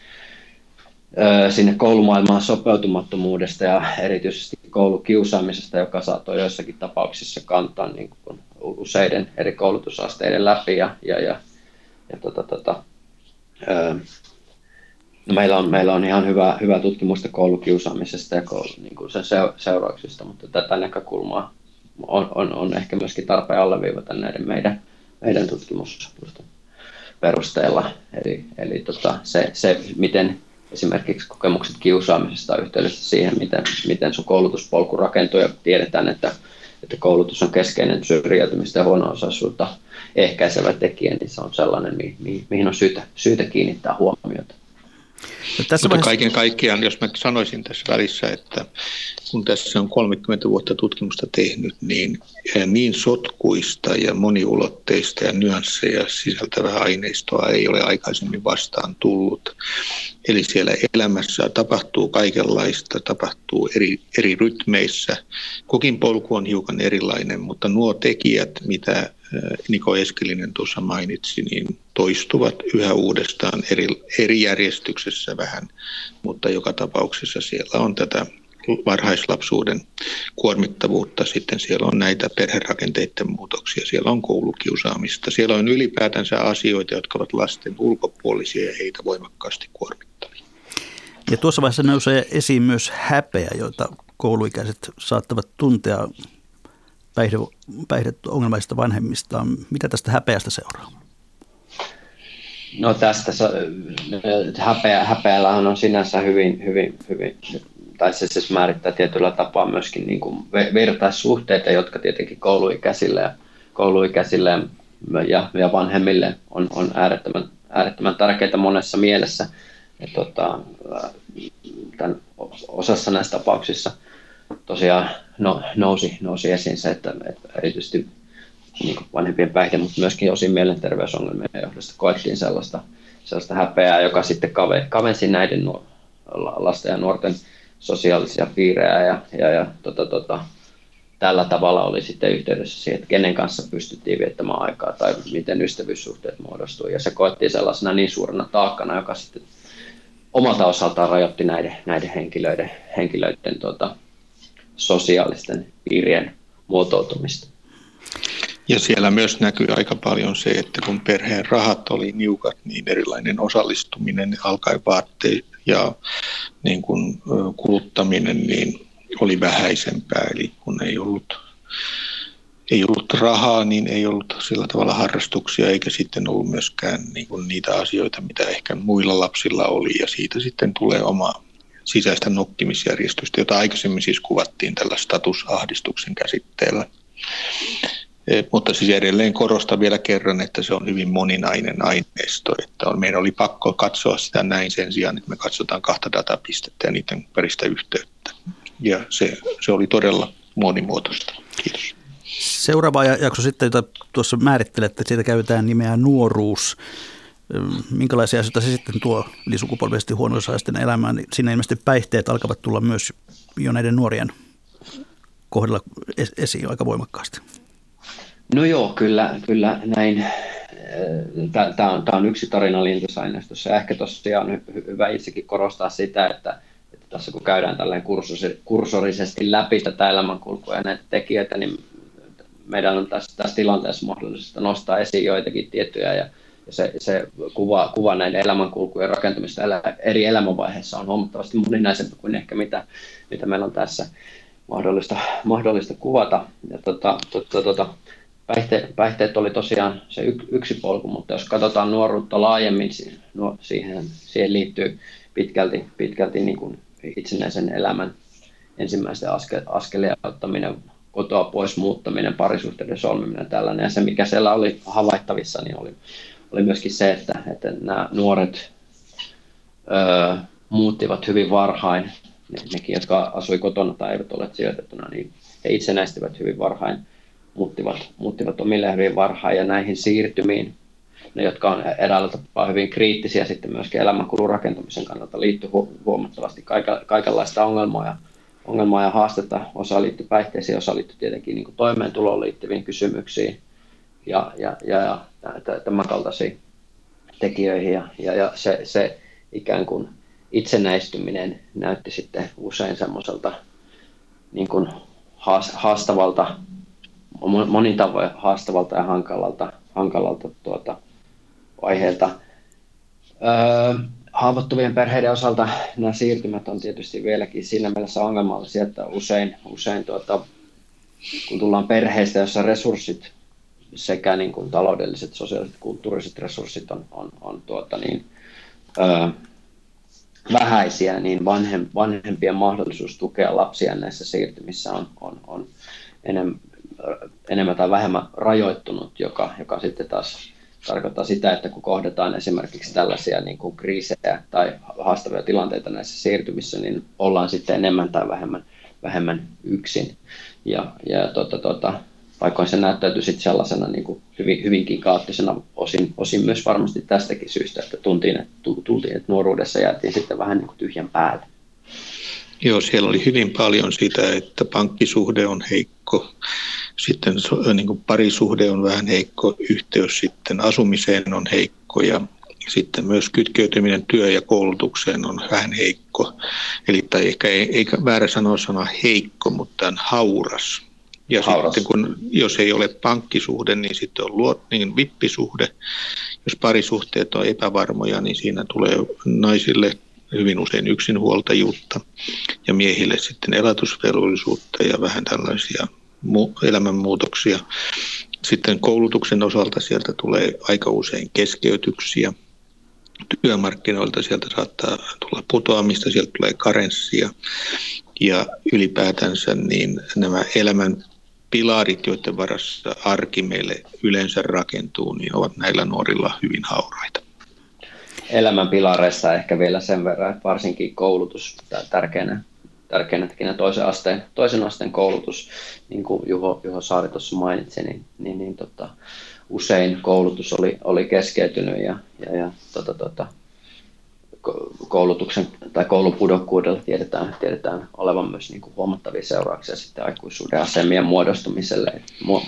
ö, sinne koulumaailmaan sopeutumattomuudesta ja erityisesti koulukiusaamisesta, joka saattoi joissakin tapauksissa kantaa niin kuin useiden eri koulutusasteiden läpi. Ja, ja, ja, ja tota, tota, ö, no meillä, on, meillä on ihan hyvää, hyvää tutkimusta koulukiusaamisesta ja koulu, niin kuin sen seurauksista, mutta tätä näkökulmaa On, on, on ehkä myöskin tarpeen alleviivata näiden meidän, meidän tutkimusten perusteella. Eli, eli tota, se, se, miten esimerkiksi kokemukset kiusaamisesta on yhteydessä siihen, miten, miten sun koulutuspolku rakentuu, ja tiedetään, että, että koulutus on keskeinen syrjäytymistä ja huono-osaisuutta ehkäisevä tekijä, niin se on sellainen, mi, mihin on syytä, syytä kiinnittää huomiota. No, tässä Mutta kaiken kaikkiaan, jos mä sanoisin tässä välissä, että kun tässä on kolmekymmentä vuotta tutkimusta tehnyt, niin niin sotkuista ja moniulotteista ja nyansseja sisältävää aineistoa ei ole aikaisemmin vastaan tullut. Eli siellä elämässä tapahtuu kaikenlaista, tapahtuu eri, eri rytmeissä. Kukin polku on hiukan erilainen, mutta nuo tekijät, mitä Niko Eskelinen tuossa mainitsi, niin toistuvat yhä uudestaan eri, eri järjestyksessä vähän, mutta joka tapauksessa siellä on tätä varhaislapsuuden kuormittavuutta, sitten siellä on näitä perherakenteiden muutoksia, siellä on koulukiusaamista, siellä on ylipäätänsä asioita, jotka ovat lasten ulkopuolisia ja heitä voimakkaasti kuormittavia. Ja tuossa vaiheessa nousee esiin myös häpeä, jota kouluikäiset saattavat tuntea päihde, päihdeongelmaisista vanhemmistaan. Mitä tästä häpeästä seuraa? No tästä häpeä, häpeällähän on sinänsä hyvin, hyvin, hyvin tai se siis määrittää tietyllä tapaa myöskin niin kuin vertaissuhteita, jotka tietenkin kouluikäisille ja, kouluikäisille ja, ja vanhemmille on, on äärettömän, äärettömän tärkeitä monessa mielessä. Ja tota, tämän osassa näissä tapauksissa tosiaan no, nousi, nousi esiin se, että, että erityisesti niin kuin vanhempien päihde, mutta myöskin osin mielenterveysongelmien johdosta koettiin sellaista, sellaista häpeää, joka sitten kavensi näiden nuor- lasten ja nuorten sosiaalisia piirejä ja, ja, ja tota, tota, tällä tavalla oli sitten yhteydessä siihen, että kenen kanssa pystyttiin viettämään aikaa tai miten ystävyyssuhteet muodostui. Ja se koettiin sellaisena niin suurena taakkana, joka sitten omalta osaltaan rajoitti näiden, näiden henkilöiden, henkilöiden tota, sosiaalisten piirien muotoutumista. Ja siellä myös näkyy aika paljon se, että kun perheen rahat oli niukat, niin erilainen osallistuminen, alkaen vaatteet ja niin kuin kuluttaminen niin oli vähäisempää. Eli kun ei ollut, ei ollut rahaa, niin ei ollut sillä tavalla harrastuksia, eikä sitten ollut myöskään niin kuin niitä asioita, mitä ehkä muilla lapsilla oli. Ja siitä sitten tulee oma sisäistä nokkimisjärjestystä, jota aikaisemmin siis kuvattiin tällä statusahdistuksen käsitteellä. Mutta siis edelleen korostan vielä kerran, että se on hyvin moninainen aineisto, että on, meidän oli pakko katsoa sitä näin sen sijaan, että me katsotaan kahta datapistettä ja niiden välistä yhteyttä. Ja se, se oli todella monimuotoista. Kiitos. Seuraava jakso sitten, jota tuossa määrittelette, että siitä käytetään nimeä nuoruus. Minkälaisia asioita se sitten tuo ylisukupolvisesti huono-osaisten elämään? Siinä ilmeisesti päihteet alkavat tulla myös jo näiden nuorien kohdalla esiin aika voimakkaasti. No joo, kyllä, kyllä näin. Tämä on, on yksi tarina lintusaineistossa. Ehkä tosiaan on hyvä itsekin korostaa sitä, että, että tässä kun käydään tällainen kursorisesti läpi tätä elämänkulkua ja näitä tekijöitä, niin meidän on tässä, tässä tilanteessa mahdollista nostaa esiin joitakin tiettyjä ja, Ja se, se kuva, kuva näiden elämänkulkujen rakentamista eri elämänvaiheissa on huomattavasti moninaisempi kuin ehkä mitä, mitä meillä on tässä mahdollista, mahdollista kuvata. Ja tota, tota, tota, päihteet, päihteet oli tosiaan se yksi polku, mutta jos katsotaan nuoruutta laajemmin, no, siihen, siihen liittyy pitkälti, pitkälti niin kuin itsenäisen elämän ensimmäisten askel, askeleen ottaminen, kotoa pois muuttaminen, parisuhteiden solmiminen tällainen. Ja se, mikä siellä oli havaittavissa, niin oli, oli myöskin se, että, että nämä nuoret öö, muuttivat hyvin varhain. Nekin, jotka asui kotona tai eivät ole sijoitettuna, niin he itsenäistivät hyvin varhain, muuttivat, muuttivat omille hyvin varhain. Ja näihin siirtymiin, ne jotka on eräällä tapaa hyvin kriittisiä sitten myöskin elämänkulun rakentamisen kannalta, liittyy huomattavasti kaikenlaista ongelmaa ja ongelmaa ja haastetta. Osa liittyy päihteisiin, osa liittyy tietenkin niin kuin toimeentuloon liittyviin kysymyksiin ja, ja, ja, ja tämän kaltaisiin tekijöihin. Ja, ja, ja se, se ikään kuin itsenäistyminen näytti sitten usein semmoiselta niin kuin haastavalta, monin tavoin haastavalta ja hankalalta, hankalalta tuota vaiheelta. Öö, Haavoittuvien perheiden osalta nämä siirtymät on tietysti vieläkin siinä mielessä ongelmallisia, että usein, usein tuota, kun tullaan perheistä, jossa resurssit sekä niin kuin taloudelliset, sosiaaliset, kulttuuriset resurssit on, on, on tuota niin, ö, vähäisiä, niin vanhem, vanhempien mahdollisuus tukea lapsia näissä siirtymissä on, on, on enemmän, enemmän tai vähemmän rajoittunut, joka, joka sitten taas tarkoittaa sitä, että kun kohdataan esimerkiksi tällaisia niin kuin kriisejä tai haastavia tilanteita näissä siirtymissä, niin ollaan sitten enemmän tai vähemmän, vähemmän yksin. Ja, ja tuota, tuota, vaikka se näyttäytyy sitten sellaisena niin kuin hyvin, hyvinkin kaoottisena osin, osin myös varmasti tästäkin syystä, että tuntiin, että, tultiin, että nuoruudessa jäätiin sitten vähän niin kuin tyhjän päälle. Joo, siellä oli hyvin paljon sitä, että pankkisuhde on heikko, sitten niin kuin parisuhde on vähän heikko, yhteys sitten asumiseen on heikko ja sitten myös kytkeytyminen työ- ja koulutukseen on vähän heikko. Eli tai ehkä ei, ei väärä sanoa sana heikko, mutta on hauras. Ja hauras. Sitten kun, jos ei ole pankkisuhde, niin sitten on luot, niin vippisuhde. Jos parisuhteet on epävarmoja, niin siinä tulee naisille hyvin usein yksinhuoltajuutta ja miehille sitten elatusvelvollisuutta ja vähän tällaisia elämänmuutoksia. Sitten koulutuksen osalta sieltä tulee aika usein keskeytyksiä. Työmarkkinoilta sieltä saattaa tulla putoamista, sieltä tulee karenssia ja ylipäätänsä niin nämä elämän pilarit, joiden varassa arki meille yleensä rakentuu, niin ovat näillä nuorilla hyvin hauraita. Elämän pilareista ehkä vielä sen verran, että varsinkin koulutus tärkeänä, tärkeänäkin toisen asteen, toisen asteen koulutus, niin kuin Juho, Juho Saari tuossa mainitsi, niin, niin, niin tota, usein koulutus oli, oli keskeytynyt ja, ja, ja tota, tota, koulutuksen tai koulupudokkuudella tiedetään, tiedetään olevan myös niin kuin huomattavia seurauksia sitten aikuisuuden asemien muodostumiselle.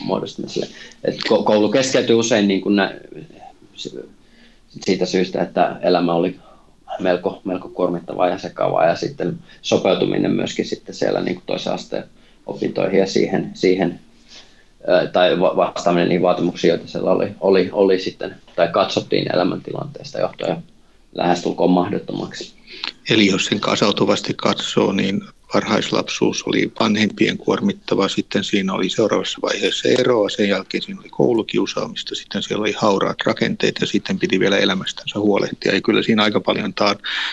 muodostumiselle. Et koulu keskeytyy usein niin kuin nä, siitä syystä, että elämä oli melko, melko kuormittavaa ja sekavaa ja sitten sopeutuminen myöskin sitten siellä niin kuin toisen asteen opintoihin ja siihen, siihen tai vastaaminen niihin vaatimuksiin, joita siellä oli, oli, oli sitten, tai katsottiin elämäntilanteesta johtuen lähestulkoon mahdottomaksi. Eli jos sen kasautuvasti katsoo, niin varhaislapsuus oli vanhempien kuormittava, sitten siinä oli seuraavassa vaiheessa eroa, sen jälkeen siinä oli koulukiusaamista, sitten siellä oli hauraat rakenteet ja sitten piti vielä elämästänsä huolehtia. Ja kyllä siinä aika paljon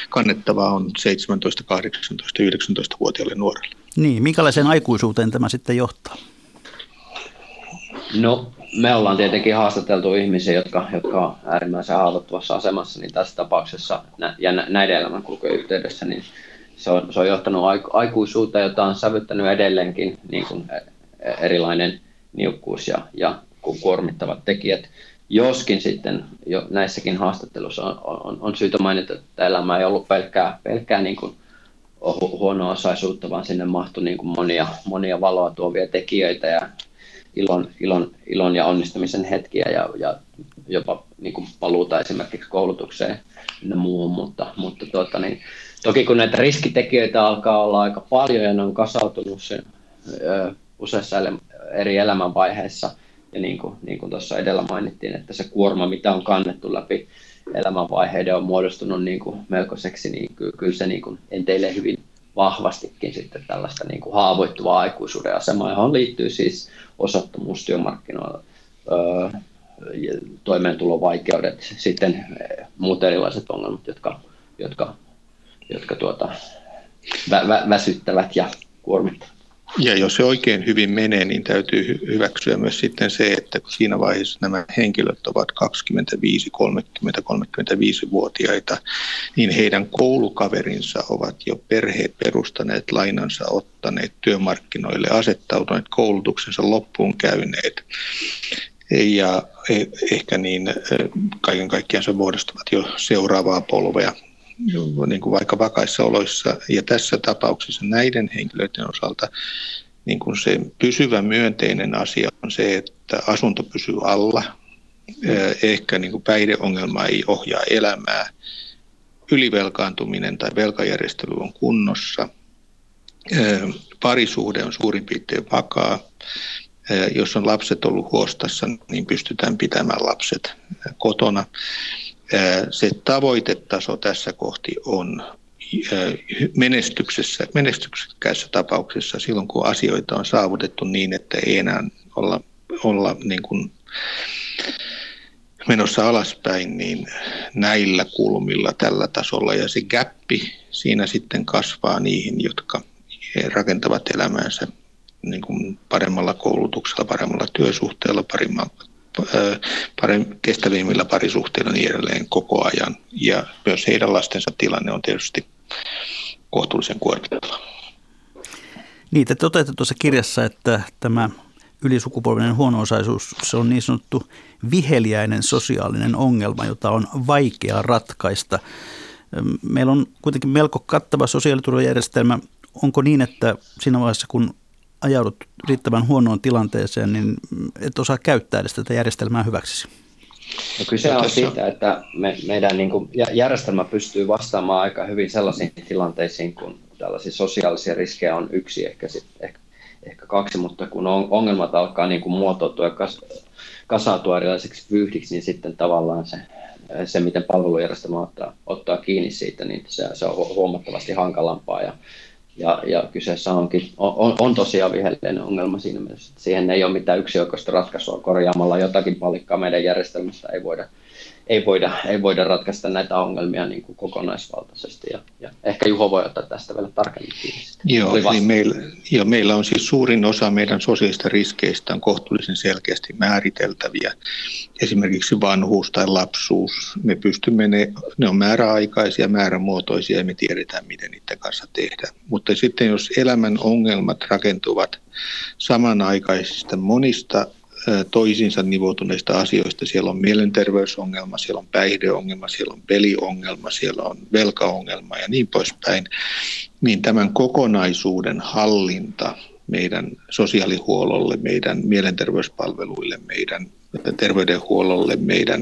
kannettavaa on seitsemäntoista, kahdeksantoista, yhdeksäntoista-vuotiaille nuorelle. Niin, minkälaiseen aikuisuuteen tämä sitten johtaa? No, me ollaan tietenkin haastateltu ihmisiä, jotka, jotka on äärimmäisen haavoittuvassa asemassa, niin tässä tapauksessa ja näiden elämänkulkujen yhteydessä, niin se on, se on johtanut aikuisuuteen, jota on sävyttänyt edelleenkin niin kuin erilainen niukkuus ja, ja kuormittavat tekijät. Joskin sitten jo näissäkin haastattelussa on, on, on syytä mainita, että elämä ei ollut pelkkää, pelkkää niin kuin huonoa osaisuutta, vaan sinne mahtui niin kuin monia, monia valoa tuovia tekijöitä ja ilon, ilon, ilon ja onnistumisen hetkiä ja, ja jopa niin kuin paluuta esimerkiksi koulutukseen ja muuhun, mutta, mutta tuota niin, toki kun näitä riskitekijöitä alkaa olla aika paljon ja ne on kasautunut sen, ö, useissa ele- eri elämänvaiheissa Ja niin kuin, niin kuin tuossa edellä mainittiin, että se kuorma, mitä on kannettu läpi elämänvaiheiden, on muodostunut niin kuin melkoiseksi, niin kyllä, kyllä se niin kuin enteilee hyvin vahvastikin sitten tällaista niin kuin haavoittuvaa aikuisuuden asemaa, johon liittyy siis osattomuus työmarkkinoilla, öö, toimeentulovaikeudet, sitten muut erilaiset ongelmat, jotka, jotka, jotka tuota, vä, vä, väsyttävät ja kuormittavat. Ja jos se oikein hyvin menee, niin täytyy hyväksyä myös sitten se, että siinä vaiheessa nämä henkilöt ovat kaksikymmentäviisi, kolmekymmentä, kolmekymmentäviisi-vuotiaita, niin heidän koulukaverinsa ovat jo perheet perustaneet, lainansa ottaneet, työmarkkinoille asettautuneet, koulutuksensa loppuun käyneet. Ja ehkä niin kaiken kaikkiaan se muodostavat jo seuraavaa polvea. Niin kuin vaikka vakaissa oloissa, ja tässä tapauksessa näiden henkilöiden osalta niin kuin se pysyvä myönteinen asia on se, että asunto pysyy alla, ehkä niin kuin päihdeongelma ei ohjaa elämää, ylivelkaantuminen tai velkajärjestely on kunnossa, parisuhde on suurin piirtein vakaa, jos on lapset ollut huostassa, niin pystytään pitämään lapset kotona. Se tavoitetaso tässä kohti on menestyksessä, menestyksekkäässä tapauksessa silloin, kun asioita on saavutettu niin, että ei enää olla, olla niin kuin menossa alaspäin, niin näillä kulmilla tällä tasolla. Ja se gäppi siinä sitten kasvaa niihin, jotka rakentavat elämäänsä niin kuin paremmalla koulutuksella, paremmalla työsuhteella, paremmalla kestävimmillä parisuhteilla niin edelleen koko ajan. Ja myös heidän lastensa tilanne on tietysti kohtuullisen kuormittava. Niin, te toteatte tuossa kirjassa, että tämä ylisukupolvinen huono-osaisuus, se on niin sanottu viheliäinen sosiaalinen ongelma, jota on vaikea ratkaista. Meillä on kuitenkin melko kattava sosiaaliturvajärjestelmä. Onko niin, että siinä vaiheessa, kun ajaudut riittävän huonoon tilanteeseen, niin et osaa käyttää edes tätä järjestelmää hyväksesi? No, kyse on siitä, että me, meidän niin kuin järjestelmä pystyy vastaamaan aika hyvin sellaisiin tilanteisiin, kun tällaisia sosiaalisia riskejä on yksi, ehkä, sit, ehkä, ehkä kaksi, mutta kun on, ongelmat alkaa niin kuin muotoutua ja kas, kasautua erilaisiksi vyyhdiksi, niin sitten tavallaan se, se miten palvelujärjestelmä ottaa, ottaa kiinni siitä, niin se, se on huomattavasti hankalampaa. Ja Ja, ja kyseessä onkin, on, on tosiaan viheliäinen ongelma siinä mielessä, että siihen ei ole mitään yksioikoista ratkaisua. Korjaamalla jotakin palikkaa meidän järjestelmästä ei voida, ei voida, ei voida ratkaista näitä ongelmia niin kuin kokonaisvaltaisesti. Ja, ja ehkä Juho voi ottaa tästä vielä tarkemmin kiinni. Joo, niin meillä, jo, meillä on siis suurin osa meidän sosiaalista riskeistä on kohtuullisen selkeästi määriteltäviä. Esimerkiksi vanhuus tai lapsuus. Me pystymme, ne, ne on määräaikaisia, määrämuotoisia ja me tiedetään, miten niiden kanssa tehdään. Mutta sitten jos elämän ongelmat rakentuvat samanaikaisista monista toisiinsa nivoutuneista asioista, siellä on mielenterveysongelma, siellä on päihdeongelma, siellä on peliongelma, siellä on velkaongelma ja niin poispäin, niin tämän kokonaisuuden hallinta meidän sosiaalihuollolle, meidän mielenterveyspalveluille, meidän terveydenhuollolle, meidän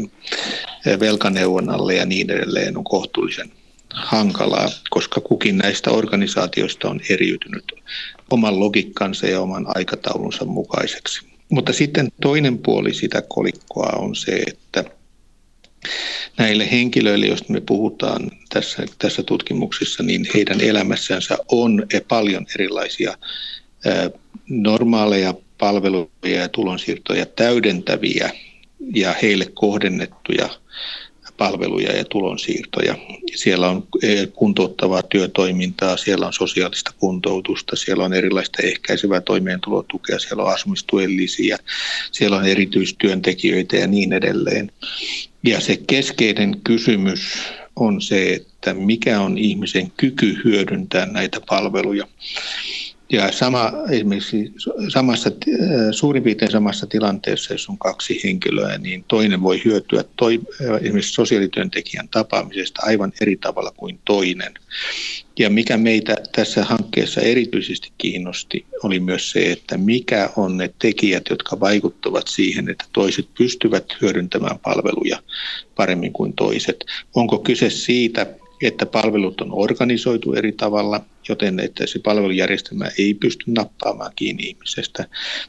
velkaneuvonnalle ja niin edelleen on kohtuullisen hankalaa, koska kukin näistä organisaatioista on eriytynyt oman logiikkansa ja oman aikataulunsa mukaiseksi. Mutta sitten toinen puoli sitä kolikkoa on se, että näille henkilöille, joista me puhutaan tässä, tässä tutkimuksessa, niin heidän elämässänsä on paljon erilaisia normaaleja palveluja ja tulonsiirtoja täydentäviä ja heille kohdennettuja palveluja ja tulonsiirtoja. Siellä on kuntouttavaa työtoimintaa, siellä on sosiaalista kuntoutusta, siellä on erilaista ehkäisevää toimeentulotukea, siellä on asumistuen lisiä, siellä on erityistyöntekijöitä ja niin edelleen. Ja se keskeinen kysymys on se, että mikä on ihmisen kyky hyödyntää näitä palveluja. Ja sama, esimerkiksi samassa, suurin piirtein samassa tilanteessa, jos on kaksi henkilöä, niin toinen voi hyötyä toi, esimerkiksi sosiaalityöntekijän tapaamisesta aivan eri tavalla kuin toinen. Ja mikä meitä tässä hankkeessa erityisesti kiinnosti, oli myös se, että mikä on ne tekijät, jotka vaikuttavat siihen, että toiset pystyvät hyödyntämään palveluja paremmin kuin toiset. Onko kyse siitä, että palvelut on organisoitu eri tavalla, joten että se palvelujärjestelmä ei pysty nappaamaan kiinni ihmisestä,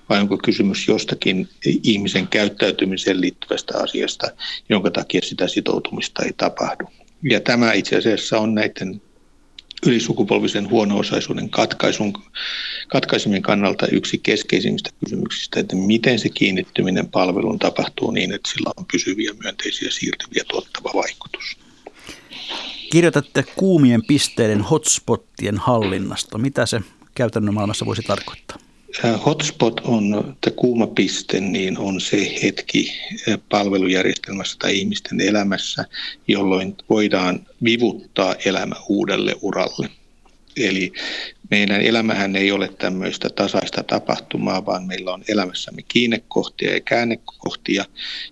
vai onko kysymys jostakin ihmisen käyttäytymiseen liittyvästä asiasta, jonka takia sitä sitoutumista ei tapahdu. Ja tämä itse asiassa on näiden ylisukupolvisen huono-osaisuuden katkaisun, katkaisemien kannalta yksi keskeisimmistä kysymyksistä, että miten se kiinnittyminen palveluun tapahtuu niin, että sillä on pysyviä, myönteisiä, siirtyviä tuottava vaikutus. Kirjoitatte kuumien pisteiden hotspottien hallinnasta. Mitä se käytännön maailmassa voisi tarkoittaa? Hotspot on, tai kuuma piste, niin on se hetki palvelujärjestelmässä tai ihmisten elämässä, jolloin voidaan vivuttaa elämä uudelle uralle. Eli meidän elämähän ei ole tämmöistä tasaista tapahtumaa, vaan meillä on elämässämme kiinnekohtia ja käännekohtia.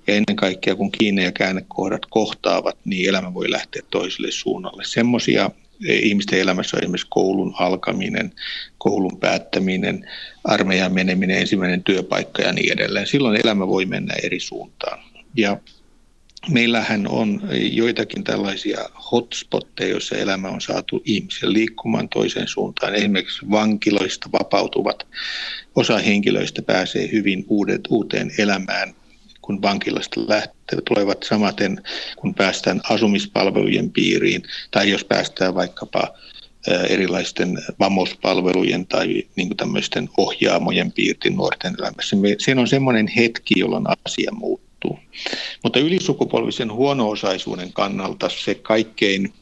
Ja ennen kaikkea, kun kiinne- ja käännekohdat kohtaavat, niin elämä voi lähteä toiselle suunnalle. Semmoisia ihmisten elämässä on esimerkiksi koulun alkaminen, koulun päättäminen, armeijan meneminen, ensimmäinen työpaikka ja niin edelleen. Silloin elämä voi mennä eri suuntaan. Ja meillähän on joitakin tällaisia hotspotteja, joissa elämä on saatu ihmisen liikkumaan toiseen suuntaan. Esimerkiksi vankiloista vapautuvat. Osa henkilöistä pääsee hyvin uudet, uuteen elämään, kun vankilasta lähtevät, tulevat samaten, kun päästään asumispalvelujen piiriin, tai jos päästään vaikkapa erilaisten Vamos-palvelujen tai niin kuin tämmöisten ohjaamojen piiriin nuorten elämässä. Se on semmoinen hetki, jolloin asia muuttuu. Mutta ylisukupolvisen huono-osaisuuden kannalta se kaikkein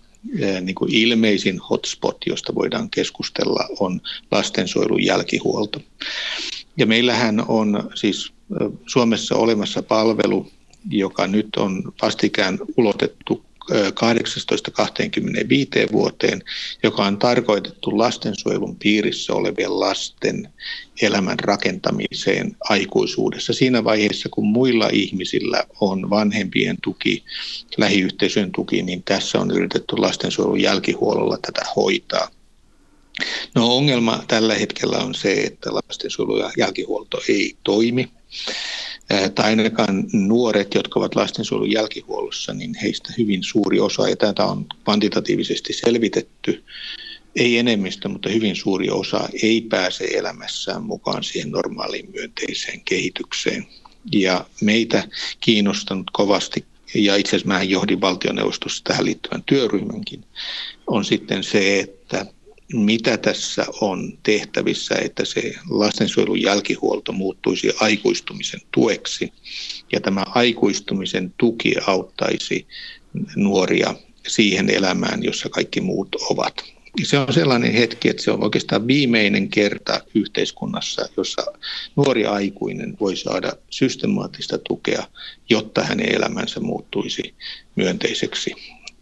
niin kuin ilmeisin hotspot, josta voidaan keskustella, on lastensuojelun jälkihuolto. Ja meillähän on siis Suomessa olemassa palvelu, joka nyt on vastikään ulotettu kahdeksastatoista kahteenkymmeneenviiteen vuoteen, joka on tarkoitettu lastensuojelun piirissä olevien lasten elämän rakentamiseen aikuisuudessa siinä vaiheessa, kun muilla ihmisillä on vanhempien tuki, lähiyhteisön tuki, niin tässä on yritetty lastensuojelun jälkihuollolla tätä hoitaa. No ongelma tällä hetkellä on se, että lastensuojelun jälkihuolto ei toimi. Tai ainakaan nuoret, jotka ovat lastensuojelun jälkihuollossa, niin heistä hyvin suuri osa, ja tätä on kvantitatiivisesti selvitetty, ei enemmistö, mutta hyvin suuri osa ei pääse elämässään mukaan siihen normaaliin myönteiseen kehitykseen. Ja meitä kiinnostanut kovasti, ja itse asiassa minä johdin valtioneuvostossa tähän liittyvän työryhmänkin, on sitten se, että mitä tässä on tehtävissä, että se lastensuojelun jälkihuolto muuttuisi aikuistumisen tueksi ja tämä aikuistumisen tuki auttaisi nuoria siihen elämään, jossa kaikki muut ovat. Se on sellainen hetki, että se on oikeastaan viimeinen kerta yhteiskunnassa, jossa nuori aikuinen voi saada systemaattista tukea, jotta hänen elämänsä muuttuisi myönteiseksi.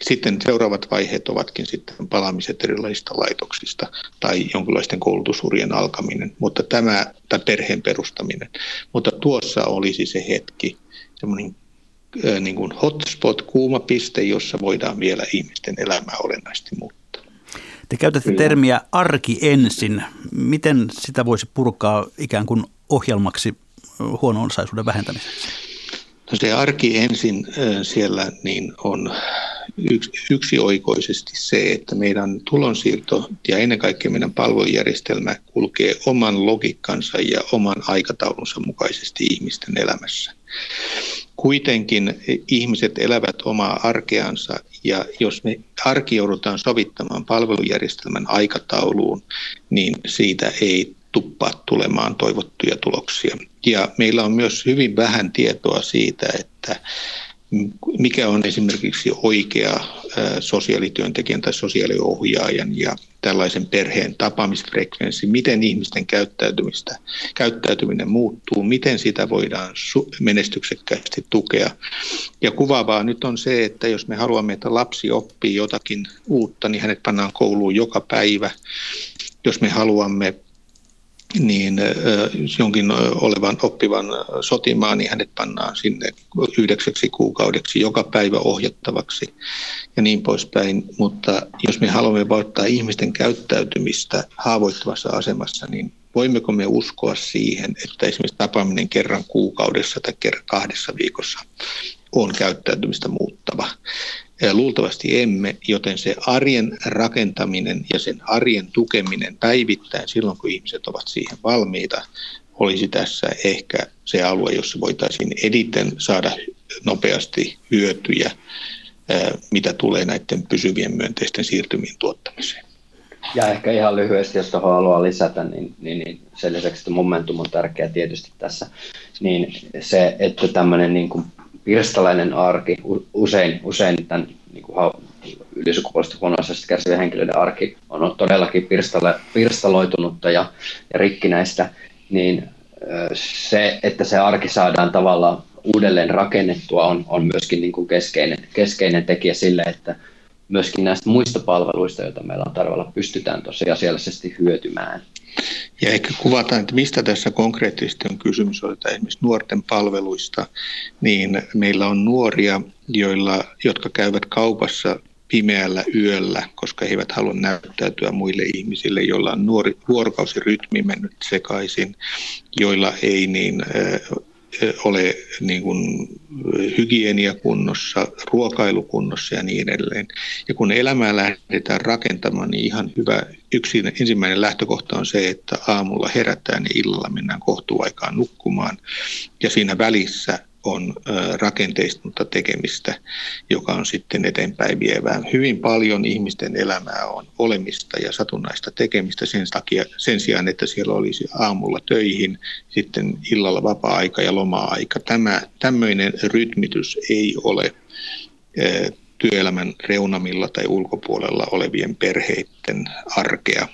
Sitten seuraavat vaiheet ovatkin sitten palaamiset erilaisista laitoksista tai jonkinlaisten koulutusurien alkaminen, mutta tämä, tai perheen perustaminen. Mutta tuossa olisi se hetki, semmoinen niin kuin hotspot, kuuma piste, jossa voidaan vielä ihmisten elämää olennaisesti muuttaa. Te käytätte termiä arki ensin. Miten sitä voisi purkaa ikään kuin ohjelmaksi huono-osaisuuden vähentämiseksi? No se arki ensin siellä niin on yksioikoisesti se, että meidän tulonsiirto ja ennen kaikkea meidän palvelujärjestelmä kulkee oman logiikkansa ja oman aikataulunsa mukaisesti ihmisten elämässä. Kuitenkin ihmiset elävät omaa arkeansa ja jos me arki joudutaan sovittamaan palvelujärjestelmän aikatauluun, niin siitä ei tuppaa tulemaan toivottuja tuloksia. Ja meillä on myös hyvin vähän tietoa siitä, että mikä on esimerkiksi oikea sosiaalityöntekijän tai sosiaaliohjaajan ja tällaisen perheen tapaamisfrekvenssi, miten ihmisten käyttäytymistä, käyttäytyminen muuttuu, miten sitä voidaan menestyksekkäästi tukea. Ja kuvaavaa nyt on se, että jos me haluamme, että lapsi oppii jotakin uutta, niin hänet pannaan kouluun joka päivä. Jos me haluamme niin jonkin olevan oppivan sotimaan, niin hänet pannaan sinne yhdeksäksi kuukaudeksi joka päivä ohjattavaksi ja niin poispäin. Mutta jos me haluamme valtaa ihmisten käyttäytymistä haavoittuvassa asemassa, niin voimmeko me uskoa siihen, että esimerkiksi tapaaminen kerran kuukaudessa tai kerran kahdessa viikossa on käyttäytymistä muuttava. Luultavasti emme, joten se arjen rakentaminen ja sen arjen tukeminen päivittäin silloin, kun ihmiset ovat siihen valmiita, olisi tässä ehkä se alue, jossa voitaisiin editen saada nopeasti hyötyjä, mitä tulee näiden pysyvien myönteisten siirtymien tuottamiseen. Ja ehkä ihan lyhyesti, jos tuohon haluaa lisätä, niin, niin, niin sen lisäksi, että momentum on tärkeä tietysti tässä, niin se, että tämmöinen niin kuin pirstalainen arki, usein, usein tämän niin kuin ylisukupolvista huono-osaisesta kärsivien henkilöiden arki on todellakin pirstala, pirstaloitunutta ja, ja rikkinäistä, niin se, että se arki saadaan tavallaan uudelleen rakennettua, on, on myöskin niin kuin keskeinen, keskeinen tekijä sille, että myöskin näistä muista palveluista, joita meillä on tarjolla, pystytään tosiasiallisesti hyötymään. Ja ehkä kuvataan, että mistä tässä konkreettisesti on kysymys, että esimerkiksi nuorten palveluista, niin meillä on nuoria, joilla, jotka käyvät kaupassa pimeällä yöllä, koska he eivät halua näyttäytyä muille ihmisille, joilla on nuori, vuorokausirytmi mennyt sekaisin, joilla ei niin äh, ole niin kuin hygieniakunnossa, ruokailukunnossa ja niin edelleen. Ja kun elämää lähdetään rakentamaan, niin ihan hyvä yksi, ensimmäinen lähtökohta on se, että aamulla herätään ja illalla mennään kohtuuaikaan nukkumaan. Ja siinä välissä on rakenteistunutta tekemistä, joka on sitten eteenpäin vievää. Hyvin paljon ihmisten elämää on olemista ja satunnaista tekemistä sen takia, sen sijaan, että siellä olisi aamulla töihin, sitten illalla vapaa-aika ja loma-aika. Tämä, tämmöinen rytmitys ei ole e, työelämän reunamilla tai ulkopuolella olevien perheiden arkea,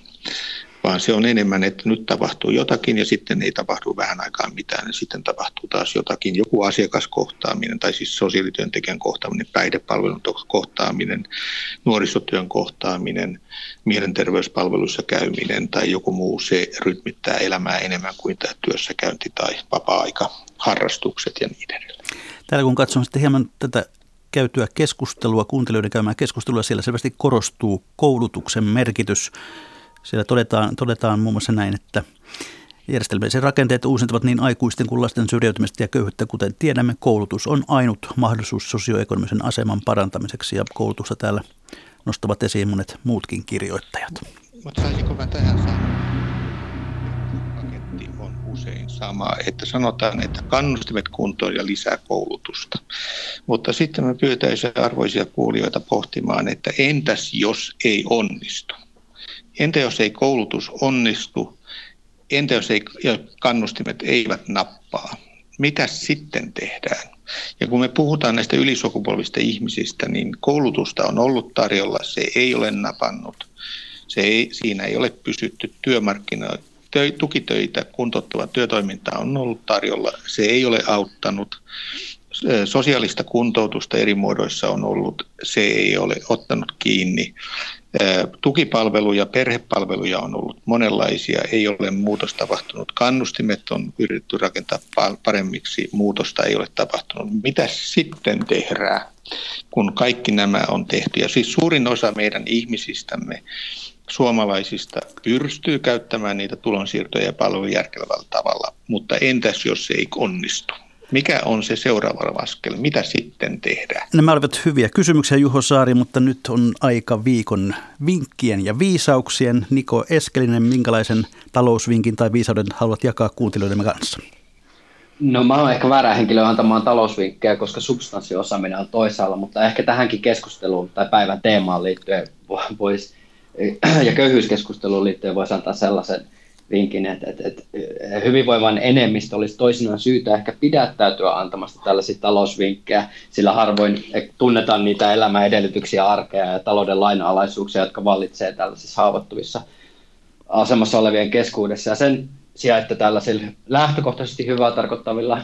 vaan se on enemmän, että nyt tapahtuu jotakin ja sitten ei tapahdu vähän aikaa mitään ja sitten tapahtuu taas jotakin. Joku asiakaskohtaaminen tai siis sosiaalityöntekijän kohtaaminen, päihdepalvelun kohtaaminen, nuorisotyön kohtaaminen, mielenterveyspalveluissa käyminen tai joku muu, se rytmittää elämää enemmän kuin tämä työssäkäynti tai vapaa-aika, harrastukset ja niin edelleen. Täällä kun katsomme sitten hieman tätä käytyä keskustelua, kuuntelijoiden käymää keskustelua, siellä selvästi korostuu koulutuksen merkitys. Siellä todetaan, todetaan muun muassa näin, että järjestelmällisiä rakenteet uusintuvat niin aikuisten kuin lasten syrjäytymistä ja köyhyyttä, kuten tiedämme, koulutus on ainut mahdollisuus sosioekonomisen aseman parantamiseksi, ja koulutusta täällä nostavat esiin monet muutkin kirjoittajat. Mutta saisinko mä tähän sanoa? Paketti on usein sama, että sanotaan, että kannustimet kuntoon ja lisää koulutusta. Mutta sitten mä pyytäisin arvoisia kuulijoita pohtimaan, että entäs jos ei onnistu? Entä jos ei koulutus onnistu? Entä jos ei, kannustimet eivät nappaa? Mitä sitten tehdään? Ja kun me puhutaan näistä ylisukupolvista ihmisistä, niin koulutusta on ollut tarjolla. Se ei ole napannut. Se ei, siinä ei ole pysytty työmarkkinoilla. Tukitöitä, kuntouttavaa työtoimintaa on ollut tarjolla. Se ei ole auttanut. Sosiaalista kuntoutusta eri muodoissa on ollut. Se ei ole ottanut kiinni. Tukipalveluja, perhepalveluja on ollut monenlaisia, ei ole muutos tapahtunut. Kannustimet on yritetty rakentaa paremmiksi, muutosta ei ole tapahtunut. Mitä sitten tehdään, kun kaikki nämä on tehty? Ja siis suurin osa meidän ihmisistämme, suomalaisista, pystyy käyttämään niitä tulonsiirtoja ja palveluja järkevällä tavalla, mutta entäs jos se ei onnistu? Mikä on se seuraava askel? Mitä sitten tehdään? Nämä olivat hyviä kysymyksiä, Juho Saari, mutta nyt on aika viikon vinkkien ja viisauksien. Niko Eskelinen, minkälaisen talousvinkin tai viisauden haluat jakaa kuuntelijoidemme kanssa? No mä oon ehkä väärä henkilö antamaan talousvinkkejä, koska substanssiosaaminen on toisaalla, mutta ehkä tähänkin keskusteluun tai päivän teemaan liittyen voisi, ja köyhyyskeskusteluun liittyen voisi antaa sellaisen vinkin, että, että, että hyvinvoivan enemmistö olisi toisinaan syytä ehkä pidättäytyä antamasta tällaisia talousvinkkejä, sillä harvoin tunnetaan niitä elämän edellytyksiä, arkea ja talouden lainalaisuuksia, jotka vallitsee tällaisissa haavoittuvissa asemassa olevien keskuudessa. Ja sen sijaan, että tällaisilla lähtökohtaisesti hyvää tarkoittavilla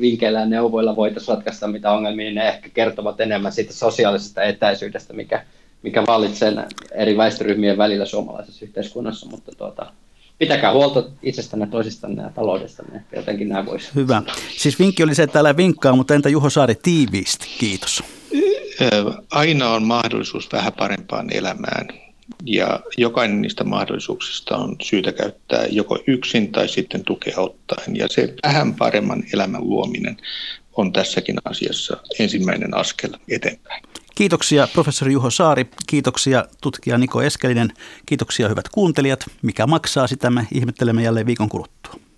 vinkkeillä ja neuvoilla voitaisiin ratkaista mitä ongelmia, niin ne ehkä kertovat enemmän siitä sosiaalisesta etäisyydestä, mikä, mikä vallitsee eri väestöryhmien välillä suomalaisessa yhteiskunnassa, mutta tuota... Pitäkää huolta itsestänne, toisistanne ja taloudestanne. Jotenkin nämä voisi. Hyvä. Siis vinkki oli se, että älä vinkkaa, mutta entä Juho Saari tiiviisti? Kiitos. Aina on mahdollisuus vähän parempaan elämään. Ja jokainen niistä mahdollisuuksista on syytä käyttää joko yksin tai sitten tukea ottaen. Ja se vähän paremman elämän luominen on tässäkin asiassa ensimmäinen askel eteenpäin. Kiitoksia professori Juho Saari, kiitoksia tutkija Niko Eskelinen, kiitoksia hyvät kuuntelijat. Mikä maksaa, sitä me ihmettelemme jälleen viikon kuluttua.